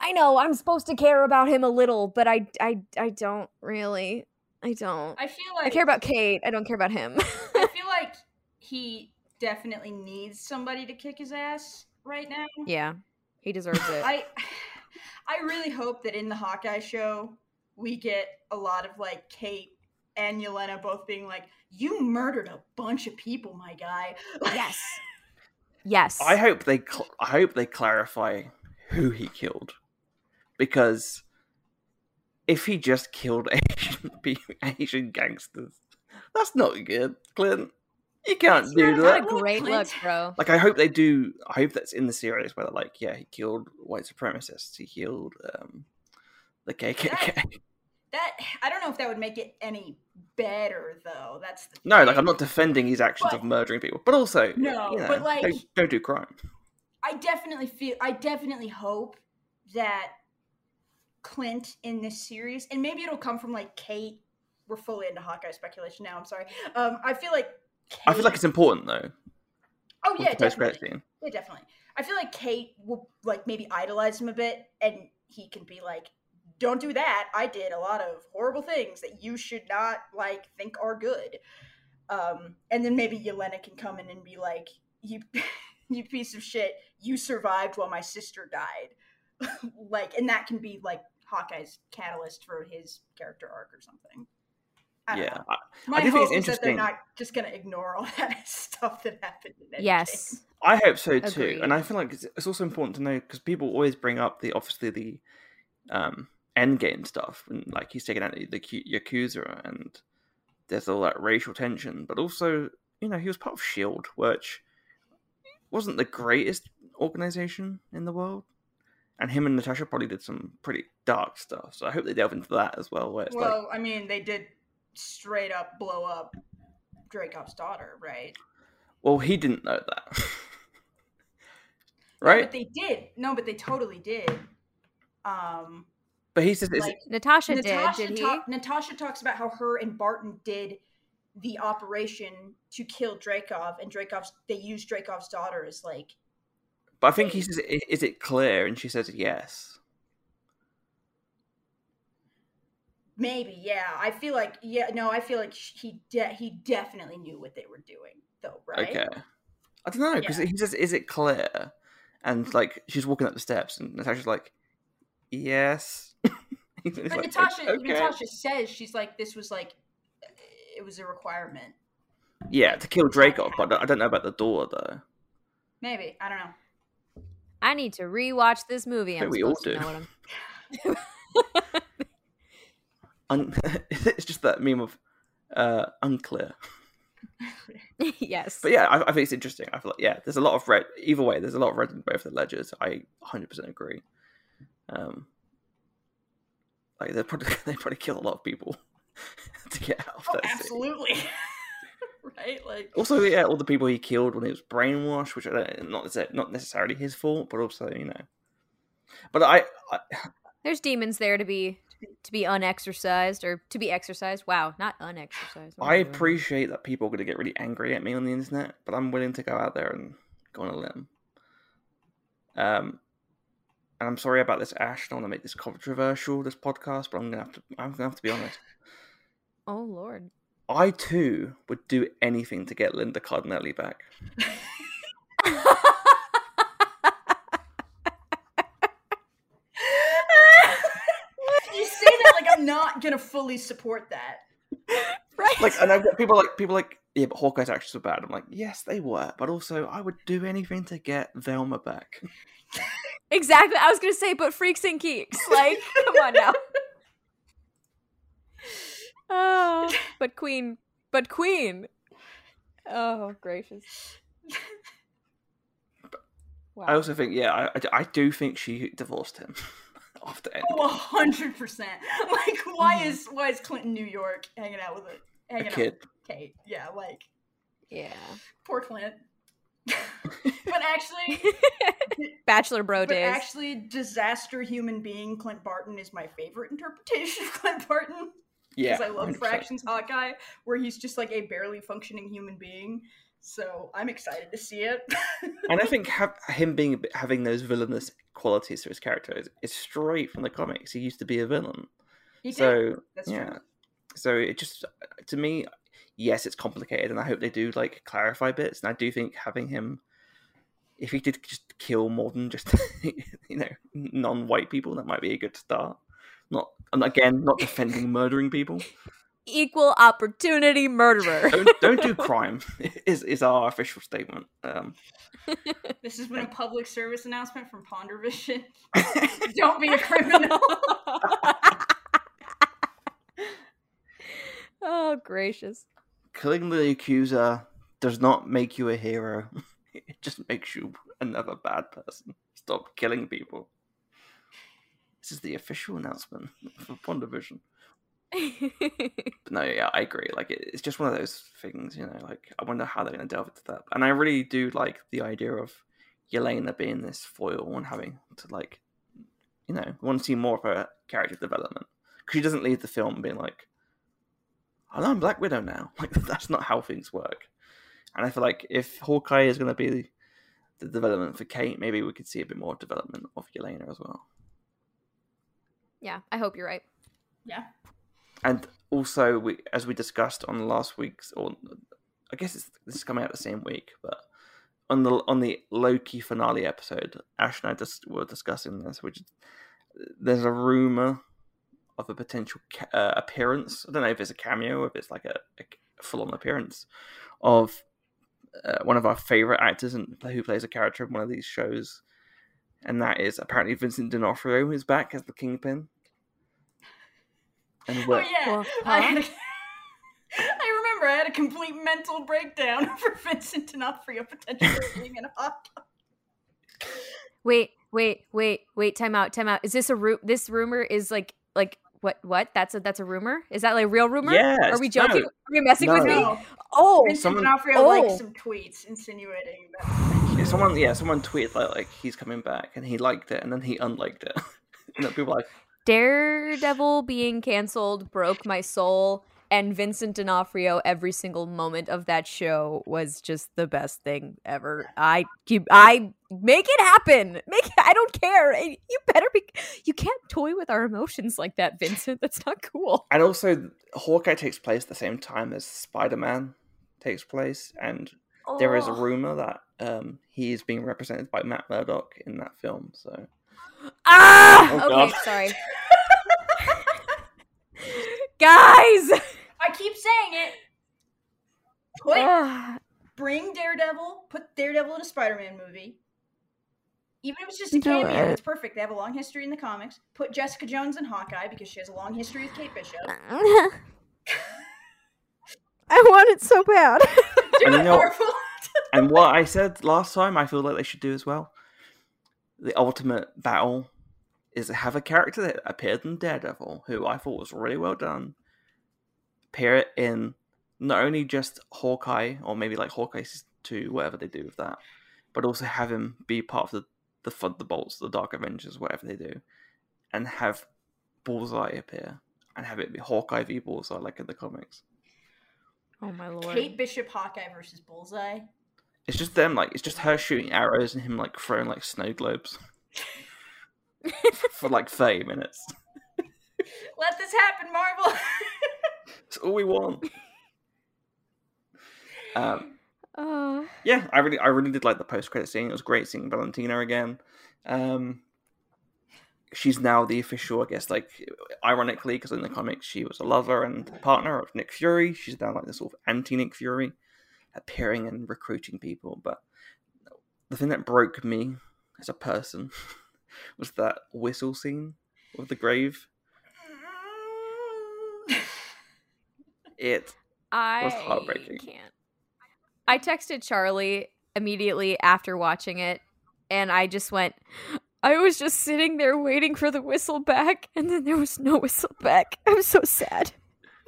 I know I'm supposed to care about him a little, but I. I. I don't really. I don't. I feel like I care about Kate. I don't care about him. I feel like he definitely needs somebody to kick his ass right now. Yeah, he deserves it. I, I really hope that in the Hawkeye show we get a lot of like Kate and Yelena both being like, "You murdered a bunch of people, my guy." Yes. Yes. I hope they. Cl- I hope they clarify who he killed, because if he just killed Asian people, Asian gangsters, that's not good, Clint. You can't that's do that. What a great look, bro. Like, I hope they do. I hope that's in the series where they're like, yeah, he killed white supremacists. He killed um, the K K K. That, that I don't know if that would make it any better, though. That's the no. Thing. Like, I'm not defending his actions but, of murdering people, but also no. You know, but like, don't, don't do crime. I definitely feel. I definitely hope that Clint in this series, and maybe it'll come from like Kate. We're fully into Hawkeye speculation now. I'm sorry. Um, I feel like Kate... I feel like it's important though. Oh yeah, definitely. Yeah, definitely. I feel like Kate will like maybe idolize him a bit, and he can be like, "Don't do that. I did a lot of horrible things that you should not like think are good." Um, and then maybe Yelena can come in and be like, "You, you piece of shit. You survived while my sister died." Like, and that can be like Hawkeye's catalyst for his character arc or something. I yeah, I, my I do hope think it's is that they're not just going to ignore all that stuff that happened. In that yes, game. I hope so too. Agreed. And I feel like it's, it's also important to know, because people always bring up the obviously the um, Endgame stuff, and like he's taken out the, the Yakuza, and there's all that racial tension. But also, you know, he was part of SHIELD, which wasn't the greatest organization in the world. And him and Natasha probably did some pretty dark stuff. So I hope they delve into that as well. Where it's well, like, I mean, they did straight up blow up Dreykov's daughter, right? Well, he didn't know that. Right? No, but they did. No, but they totally did. Um, but he says... Like, Natasha did, Natasha did ta- he? Natasha talks about how her and Barton did the operation to kill Dreykov, and Dreykov's, they used Dreykov's daughter as like... But I think he says, is it Claire? And she says yes. Maybe, yeah. I feel like, yeah, no, I feel like he de- he definitely knew what they were doing, though, right? Okay. I don't know, because yeah. He says, is it Claire? And, like, she's walking up the steps, and Natasha's like, yes. But like, Natasha, okay. Natasha says, she's like, this was, like, it was a requirement. Yeah, to kill Dreykov, but I don't know about the door, though. Maybe, I don't know. I need to rewatch this movie. I'm we all do. Know what I'm... Un- it's just that meme of uh, unclear. Yes. But yeah, I, I think it's interesting. I feel like, yeah, there's a lot of red. Either way, there's a lot of red in both the ledgers. I one hundred percent agree. Um, like they probably they probably kill a lot of people to get out of oh, that absolutely. Right. Like also, yeah, all the people he killed when he was brainwashed, which I don't, not not necessarily his fault, but also you know. But I, I... there's demons there to be. To be unexercised or to be exercised. Wow, not unexercised. I appreciate that people are going to get really angry at me on the internet, but I'm willing to go out there and go on a limb. Um, and I'm sorry about this, Ash. I don't want to make this controversial, this podcast, but I'm going to have to. I'm going to have to be honest. Oh Lord. I too would do anything to get Linda Cardinelli back. Not gonna fully support that, right? Like, and I've got people like people like yeah, but Hawkeye's actually so bad. I'm like, yes, they were, but also I would do anything to get Velma back. Exactly, I was gonna say, but freaks and geeks, like, come on now. Oh, but Queen, but Queen. Oh gracious! Wow. I also think, yeah, I I do think she divorced him. After oh, one hundred percent. Like, why is why is Clinton New York hanging out with a, hanging a kid? Out with Kate, yeah, like Yeah. Poor Clint. But actually... Bachelor bro days. But actually, disaster human being Clint Barton is my favorite interpretation of Clint Barton. Yeah. Because I love one hundred percent Fractions Hawkeye, where he's just like a barely functioning human being. So I'm excited to see it. And I think ha- him being a bit, having those villainous qualities to his character is, is straight from the comics. He used to be a villain. He did. So, That's yeah. true. So it just, to me, yes, it's complicated, and I hope they do like clarify bits. And I do think having him, if he did just kill more than just you know non-white people, that might be a good start. Not and again, not defending murdering people. Equal opportunity murderer. Don't, don't do crime is is our official statement. Um, this has been a public service announcement from PonderVision. Don't be a criminal. Oh, gracious. Killing the accuser does not make you a hero. It just makes you another bad person. Stop killing people. This is the official announcement for PonderVision. But no, yeah, I agree. Like, it, it's just one of those things, you know, like, I wonder how they're going to delve into that. And I really do like the idea of Yelena being this foil and having to, like, you know, want to see more of her character development. Because she doesn't leave the film being like, oh, I'm Black Widow now. Like, that's not how things work. And I feel like if Hawkeye is going to be the, the development for Kate, maybe we could see a bit more development of Yelena as well. Yeah, I hope you're right. Yeah. And also, we, as we discussed on last week's, or I guess it's, this is coming out the same week, but on the on the Loki finale episode, Ash and I just were discussing this, which there's a rumor of a potential ca- uh, appearance. I don't know if it's a cameo, if it's like a, a full-on appearance of uh, one of our favorite actors and who plays a character in one of these shows, and that is apparently Vincent D'Onofrio, who's back as the Kingpin. And oh yeah, I, had a, I remember I had a complete mental breakdown for Vincent D'Onofrio potentially being in Hawkeye. Wait, wait, wait, wait! Time out, time out! Is this a ru- This rumor is like, like what? What? That's a that's a rumor? Is that like real rumor? Yeah. Are we joking? No, Are you messing no. with me? No. Oh, Vincent someone, D'Onofrio oh. liked some tweets insinuating that. Yeah, someone, yeah, someone tweeted like, like he's coming back, and he liked it, and then he unliked it, and then people were like. Daredevil being canceled broke my soul, and Vincent D'Onofrio, every single moment of that show was just the best thing ever. I keep, I make it happen. Make it, I don't care. You better be. You can't toy with our emotions like that, Vincent. That's not cool. And also, Hawkeye takes place at the same time as Spider-Man takes place, and oh. there is a rumor that um, he is being represented by Matt Murdock in that film. So. Ah! Oh, okay, God. Sorry. Guys! I keep saying it. Put, uh, bring Daredevil, put Daredevil in a Spider-Man movie. Even if it's just a cameo, it. It's perfect. They have a long history in the comics. Put Jessica Jones in Hawkeye because she has a long history with Kate Bishop. I want it so bad. Do and, it you know, and what I said last time, I feel like they should do as well. The ultimate battle is to have a character that appeared in Daredevil, who I thought was really well done, pair it in not only just Hawkeye, or maybe like Hawkeye two, whatever they do with that, but also have him be part of the, the Thunderbolts, the Dark Avengers, whatever they do, and have Bullseye appear, and have it be Hawkeye v Bullseye, like in the comics. Oh my lord. Kate Bishop, Hawkeye versus Bullseye. It's just them, like, it's just her shooting arrows and him, like, throwing, like, snow globes for, like, thirty minutes. Let this happen, Marvel! It's all we want. Um, oh. Yeah, I really I really did like the post-credit scene. It was great seeing Valentina again. Um, she's now the official, I guess, like, ironically, because in the comics she was a lover and partner of Nick Fury. She's now, like, this sort of anti-Nick Fury. Appearing and recruiting people, but the thing that broke me as a person was that whistle scene of the grave. It I was heartbreaking. Can't. I texted Charlie immediately after watching it, and I just went, I was just sitting there waiting for the whistle back, and then there was no whistle back. I was so sad.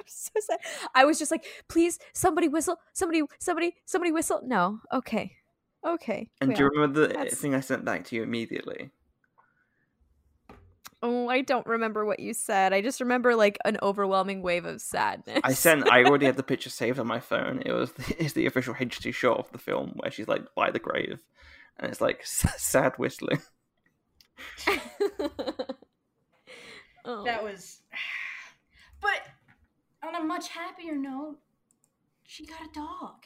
so sad. I was just like, please, somebody whistle. Somebody, somebody, somebody whistle. No. Okay. Okay. And yeah. Do you remember the That's... thing I sent back to you immediately? Oh, I don't remember what you said. I just remember like an overwhelming wave of sadness. I sent, I already had the picture saved on my phone. It was the, it's the official H two shot of the film where she's like by the grave. And it's like sad whistling. Oh. That was... But on a much happier note, she got a dog.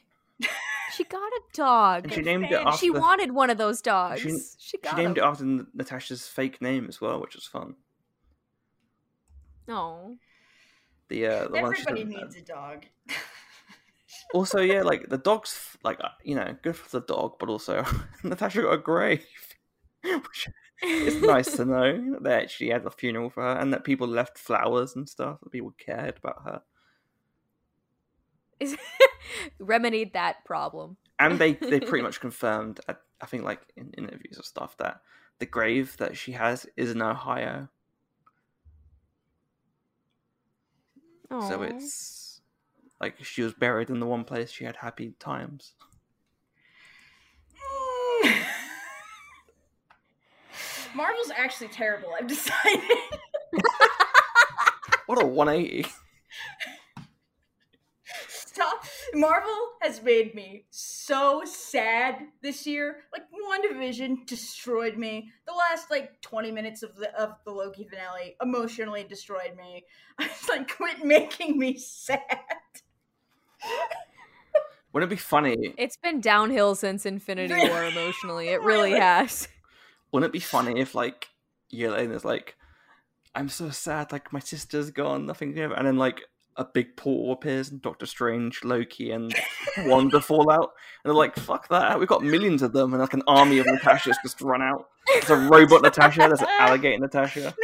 She got a dog. And she named it after, she wanted one of those dogs. She, she, got she named them. It after Natasha's fake name as well, which was fun. No. The, uh, the Everybody needs a dog. Also, yeah, like the dog's like, you know, good for the dog, but also Natasha got a grave. Which it's nice to know that they actually had a funeral for her and that people left flowers and stuff, that people cared about her. Is remedied that problem. And they, they pretty much confirmed, at, I think, like in interviews and stuff, that the grave that she has is in Ohio. Aww. So it's like she was buried in the one place she had happy times. Mm. Marvel's actually terrible, I've decided. What a one eighty. Marvel has made me so sad this year. Like, PonderVision destroyed me. The last, like, twenty minutes of the of the Loki finale emotionally destroyed me. I was like, quit making me sad. Wouldn't it be funny? It's been downhill since Infinity War emotionally. It really has. Wouldn't it be funny if, like, Yelena's like, I'm so sad, like, my sister's gone, nothing ever, and then, like, a big portal appears and Doctor Strange, Loki, and Wanda fall out. And they're like, fuck that. We've got millions of them and like an army of Natasha's just run out. There's a robot Natasha. There's an alligator Natasha.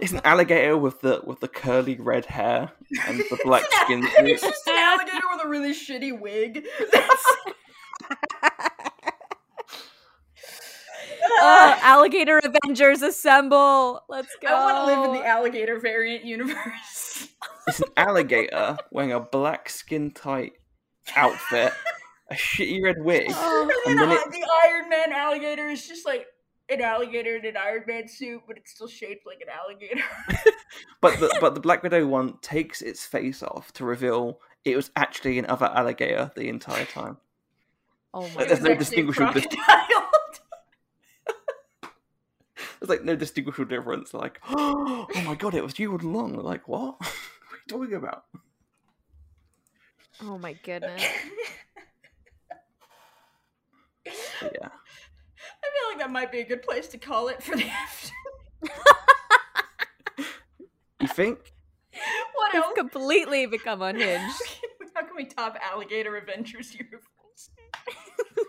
It's an alligator with the with the curly red hair and the black skin. It's just an alligator with a really shitty wig. Uh, alligator Avengers assemble! Let's go! I want to live in the alligator variant universe. It's an alligator wearing a black skin tight outfit, a shitty red wig. Oh. And then the, it... the Iron Man alligator is just like an alligator in an Iron Man suit, but it's still shaped like an alligator. But the but the Black Widow one takes its face off to reveal it was actually another alligator the entire time. Oh my! Like, there's no distinguishable crocodile. It's like no distinguishable difference. Like, oh my god, it was you all along. They're like, what? What are you talking about? Oh my goodness. Yeah. I feel like that might be a good place to call it for the afternoon. You think? What else? Completely become unhinged. How can we top Alligator Avengers Universe?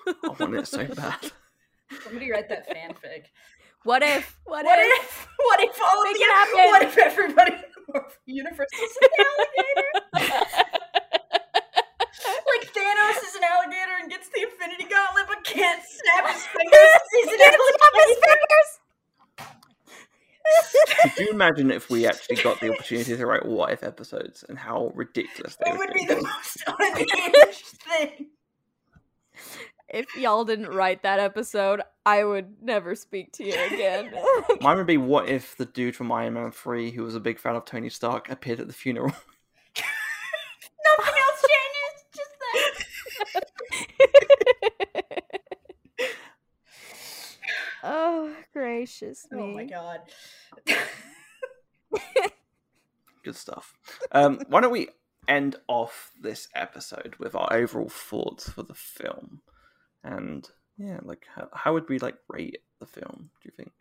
I want it so bad. Somebody write that fanfic. What if? What, what if, if? What if all of the, What if everybody in the Marvel universe is an alligator? Like Thanos is an alligator and gets the Infinity Gauntlet, but can't snap his fingers. He's an alligator. Could you imagine if we actually got the opportunity to write "What If" episodes and how ridiculous they would be? It would be the most unhinged thing. If y'all didn't write that episode, I would never speak to you again. Mine would be, what if the dude from Iron Man three, who was a big fan of Tony Stark, appeared at the funeral? Nothing else changes, just that. Oh, gracious me. Oh my god. Good stuff. Um, why don't we end off this episode with our overall thoughts for the film? And yeah, like how, how would we like rate the film, do you think?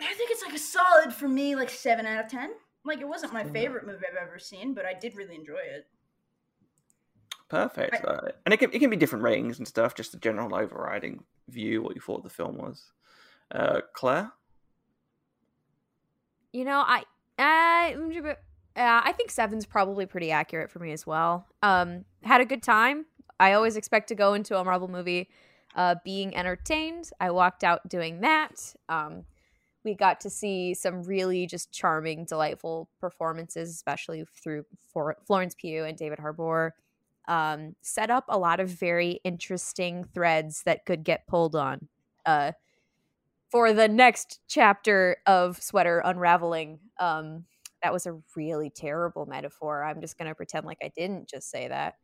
I think it's like a solid, for me, like seven out of ten. Like, it wasn't my favorite movie I've ever seen, but I did really enjoy it. Perfect. I, uh, and it can, it can be different ratings and stuff, just the general overriding view, what you thought the film was. Uh, Claire? You know, I, I, uh, I think seven's probably pretty accurate for me as well. Um, had a good time. I always expect to go into a Marvel movie uh, being entertained. I walked out doing that. Um, we got to see some really just charming, delightful performances, especially through For- Florence Pugh and David Harbour. Um, set up a lot of very interesting threads that could get pulled on uh, for the next chapter of Sweater Unraveling. Um, that was a really terrible metaphor. I'm just going to pretend like I didn't just say that.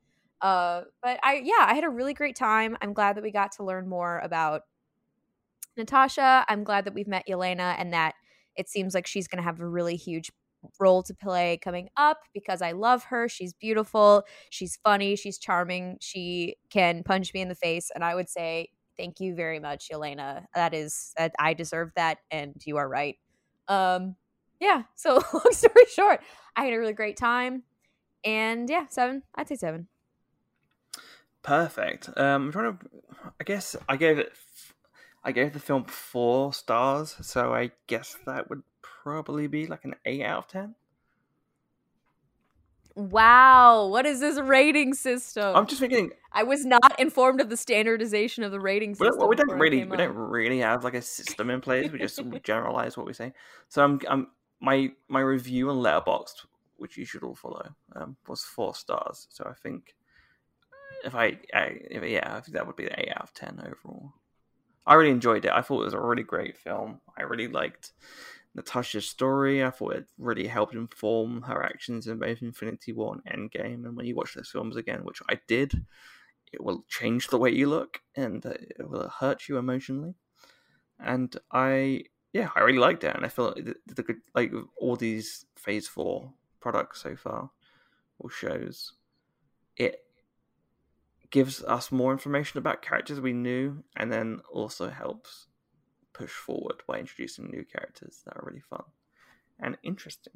Uh, but I, yeah, I had a really great time. I'm glad that we got to learn more about Natasha. I'm glad that we've met Yelena and that it seems like she's going to have a really huge role to play coming up, because I love her. She's beautiful. She's funny. She's charming. She can punch me in the face. And I would say, thank you very much, Yelena. That is that I deserve that. And you are right. Um, yeah. So long story short, I had a really great time. And yeah, seven, I'd say seven. Perfect. Um, I'm trying to, I guess I gave it, I gave the film four stars. So I guess that would probably be like an eight out of ten. Wow, what is this rating system? I'm just thinking, I was not informed of the standardization of the rating system. Well, we don't really we up. don't really have like a system in place. We just we generalize what we say. So I'm I'm my my review on Letterboxd, which you should all follow, um, was four stars. So I think if I, I if, yeah, I think that would be an eight out of ten overall. I really enjoyed it. I thought it was a really great film. I really liked Natasha's story. I thought it really helped inform her actions in both Infinity War and Endgame. And when you watch those films again, which I did, it will change the way you look and it will hurt you emotionally. And I, yeah, I really liked it. And I feel like, the, the, like all these Phase four products so far, or shows, it gives us more information about characters we knew and then also helps push forward by introducing new characters that are really fun and interesting.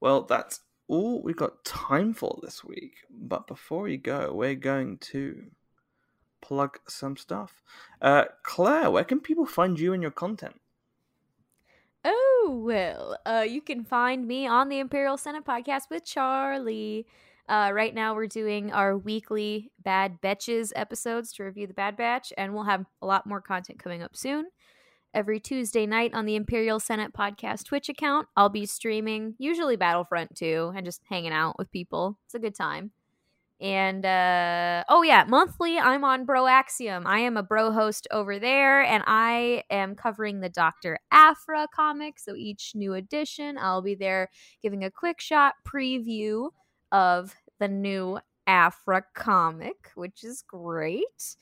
Well, that's all we've got time for this week, but before we go, we're going to plug some stuff. uh Claire, where can people find you and your content? Oh, well, uh you can find me on the Imperial Senate podcast with Charlie. Uh, right now we're doing our weekly Bad Batches episodes to review the Bad Batch, and we'll have a lot more content coming up soon. Every Tuesday night on the Imperial Senate Podcast Twitch account, I'll be streaming, usually Battlefront two, and just hanging out with people. It's a good time. And, uh, oh yeah, monthly I'm on Broaxiom. I am a bro host over there, and I am covering the Doctor Aphra comic, so each new edition, I'll be there giving a quick shot preview of the new Afra comic, which is great.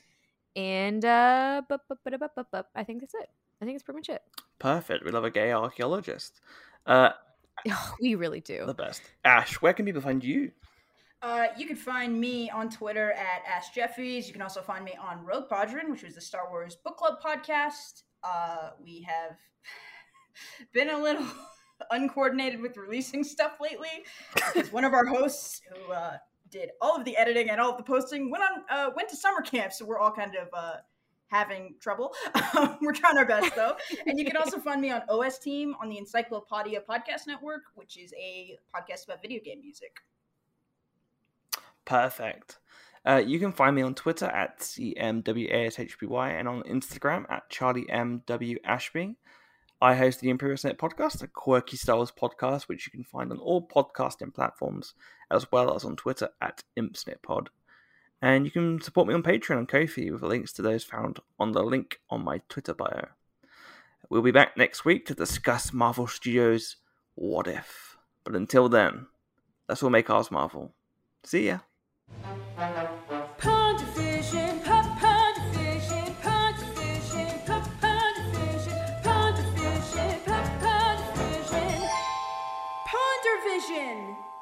And uh bu- bu- bu- bu- bu- bu- I think that's it. I think it's pretty much it. Perfect. We love a gay archaeologist. Uh oh, we really do. The best. Ash, where can people find you? Uh, you can find me on Twitter at Ash Jeffies. You can also find me on Rogue Podron, which was the Star Wars Book Club podcast. Uh, we have been a little uncoordinated with releasing stuff lately, because one of our hosts who uh did all of the editing and all of the posting went on uh went to summer camp, so we're all kind of uh having trouble. We're trying our best though. And you can also find me on O S Team on the Encyclopedia Podcast Network, which is a podcast about video game music. Perfect. Uh, you can find me on Twitter at C M W A S H B Y and on Instagram at Charlie M W Ashby. I host the Imperial Senate podcast, a quirky Star Wars podcast, which you can find on all podcasting platforms, as well as on Twitter at ImpSnitPod. And you can support me on Patreon and Ko-fi with links to those found on the link on my Twitter bio. We'll be back next week to discuss Marvel Studios' What If. But until then, let's all make ours Marvel. See ya. PonderVision.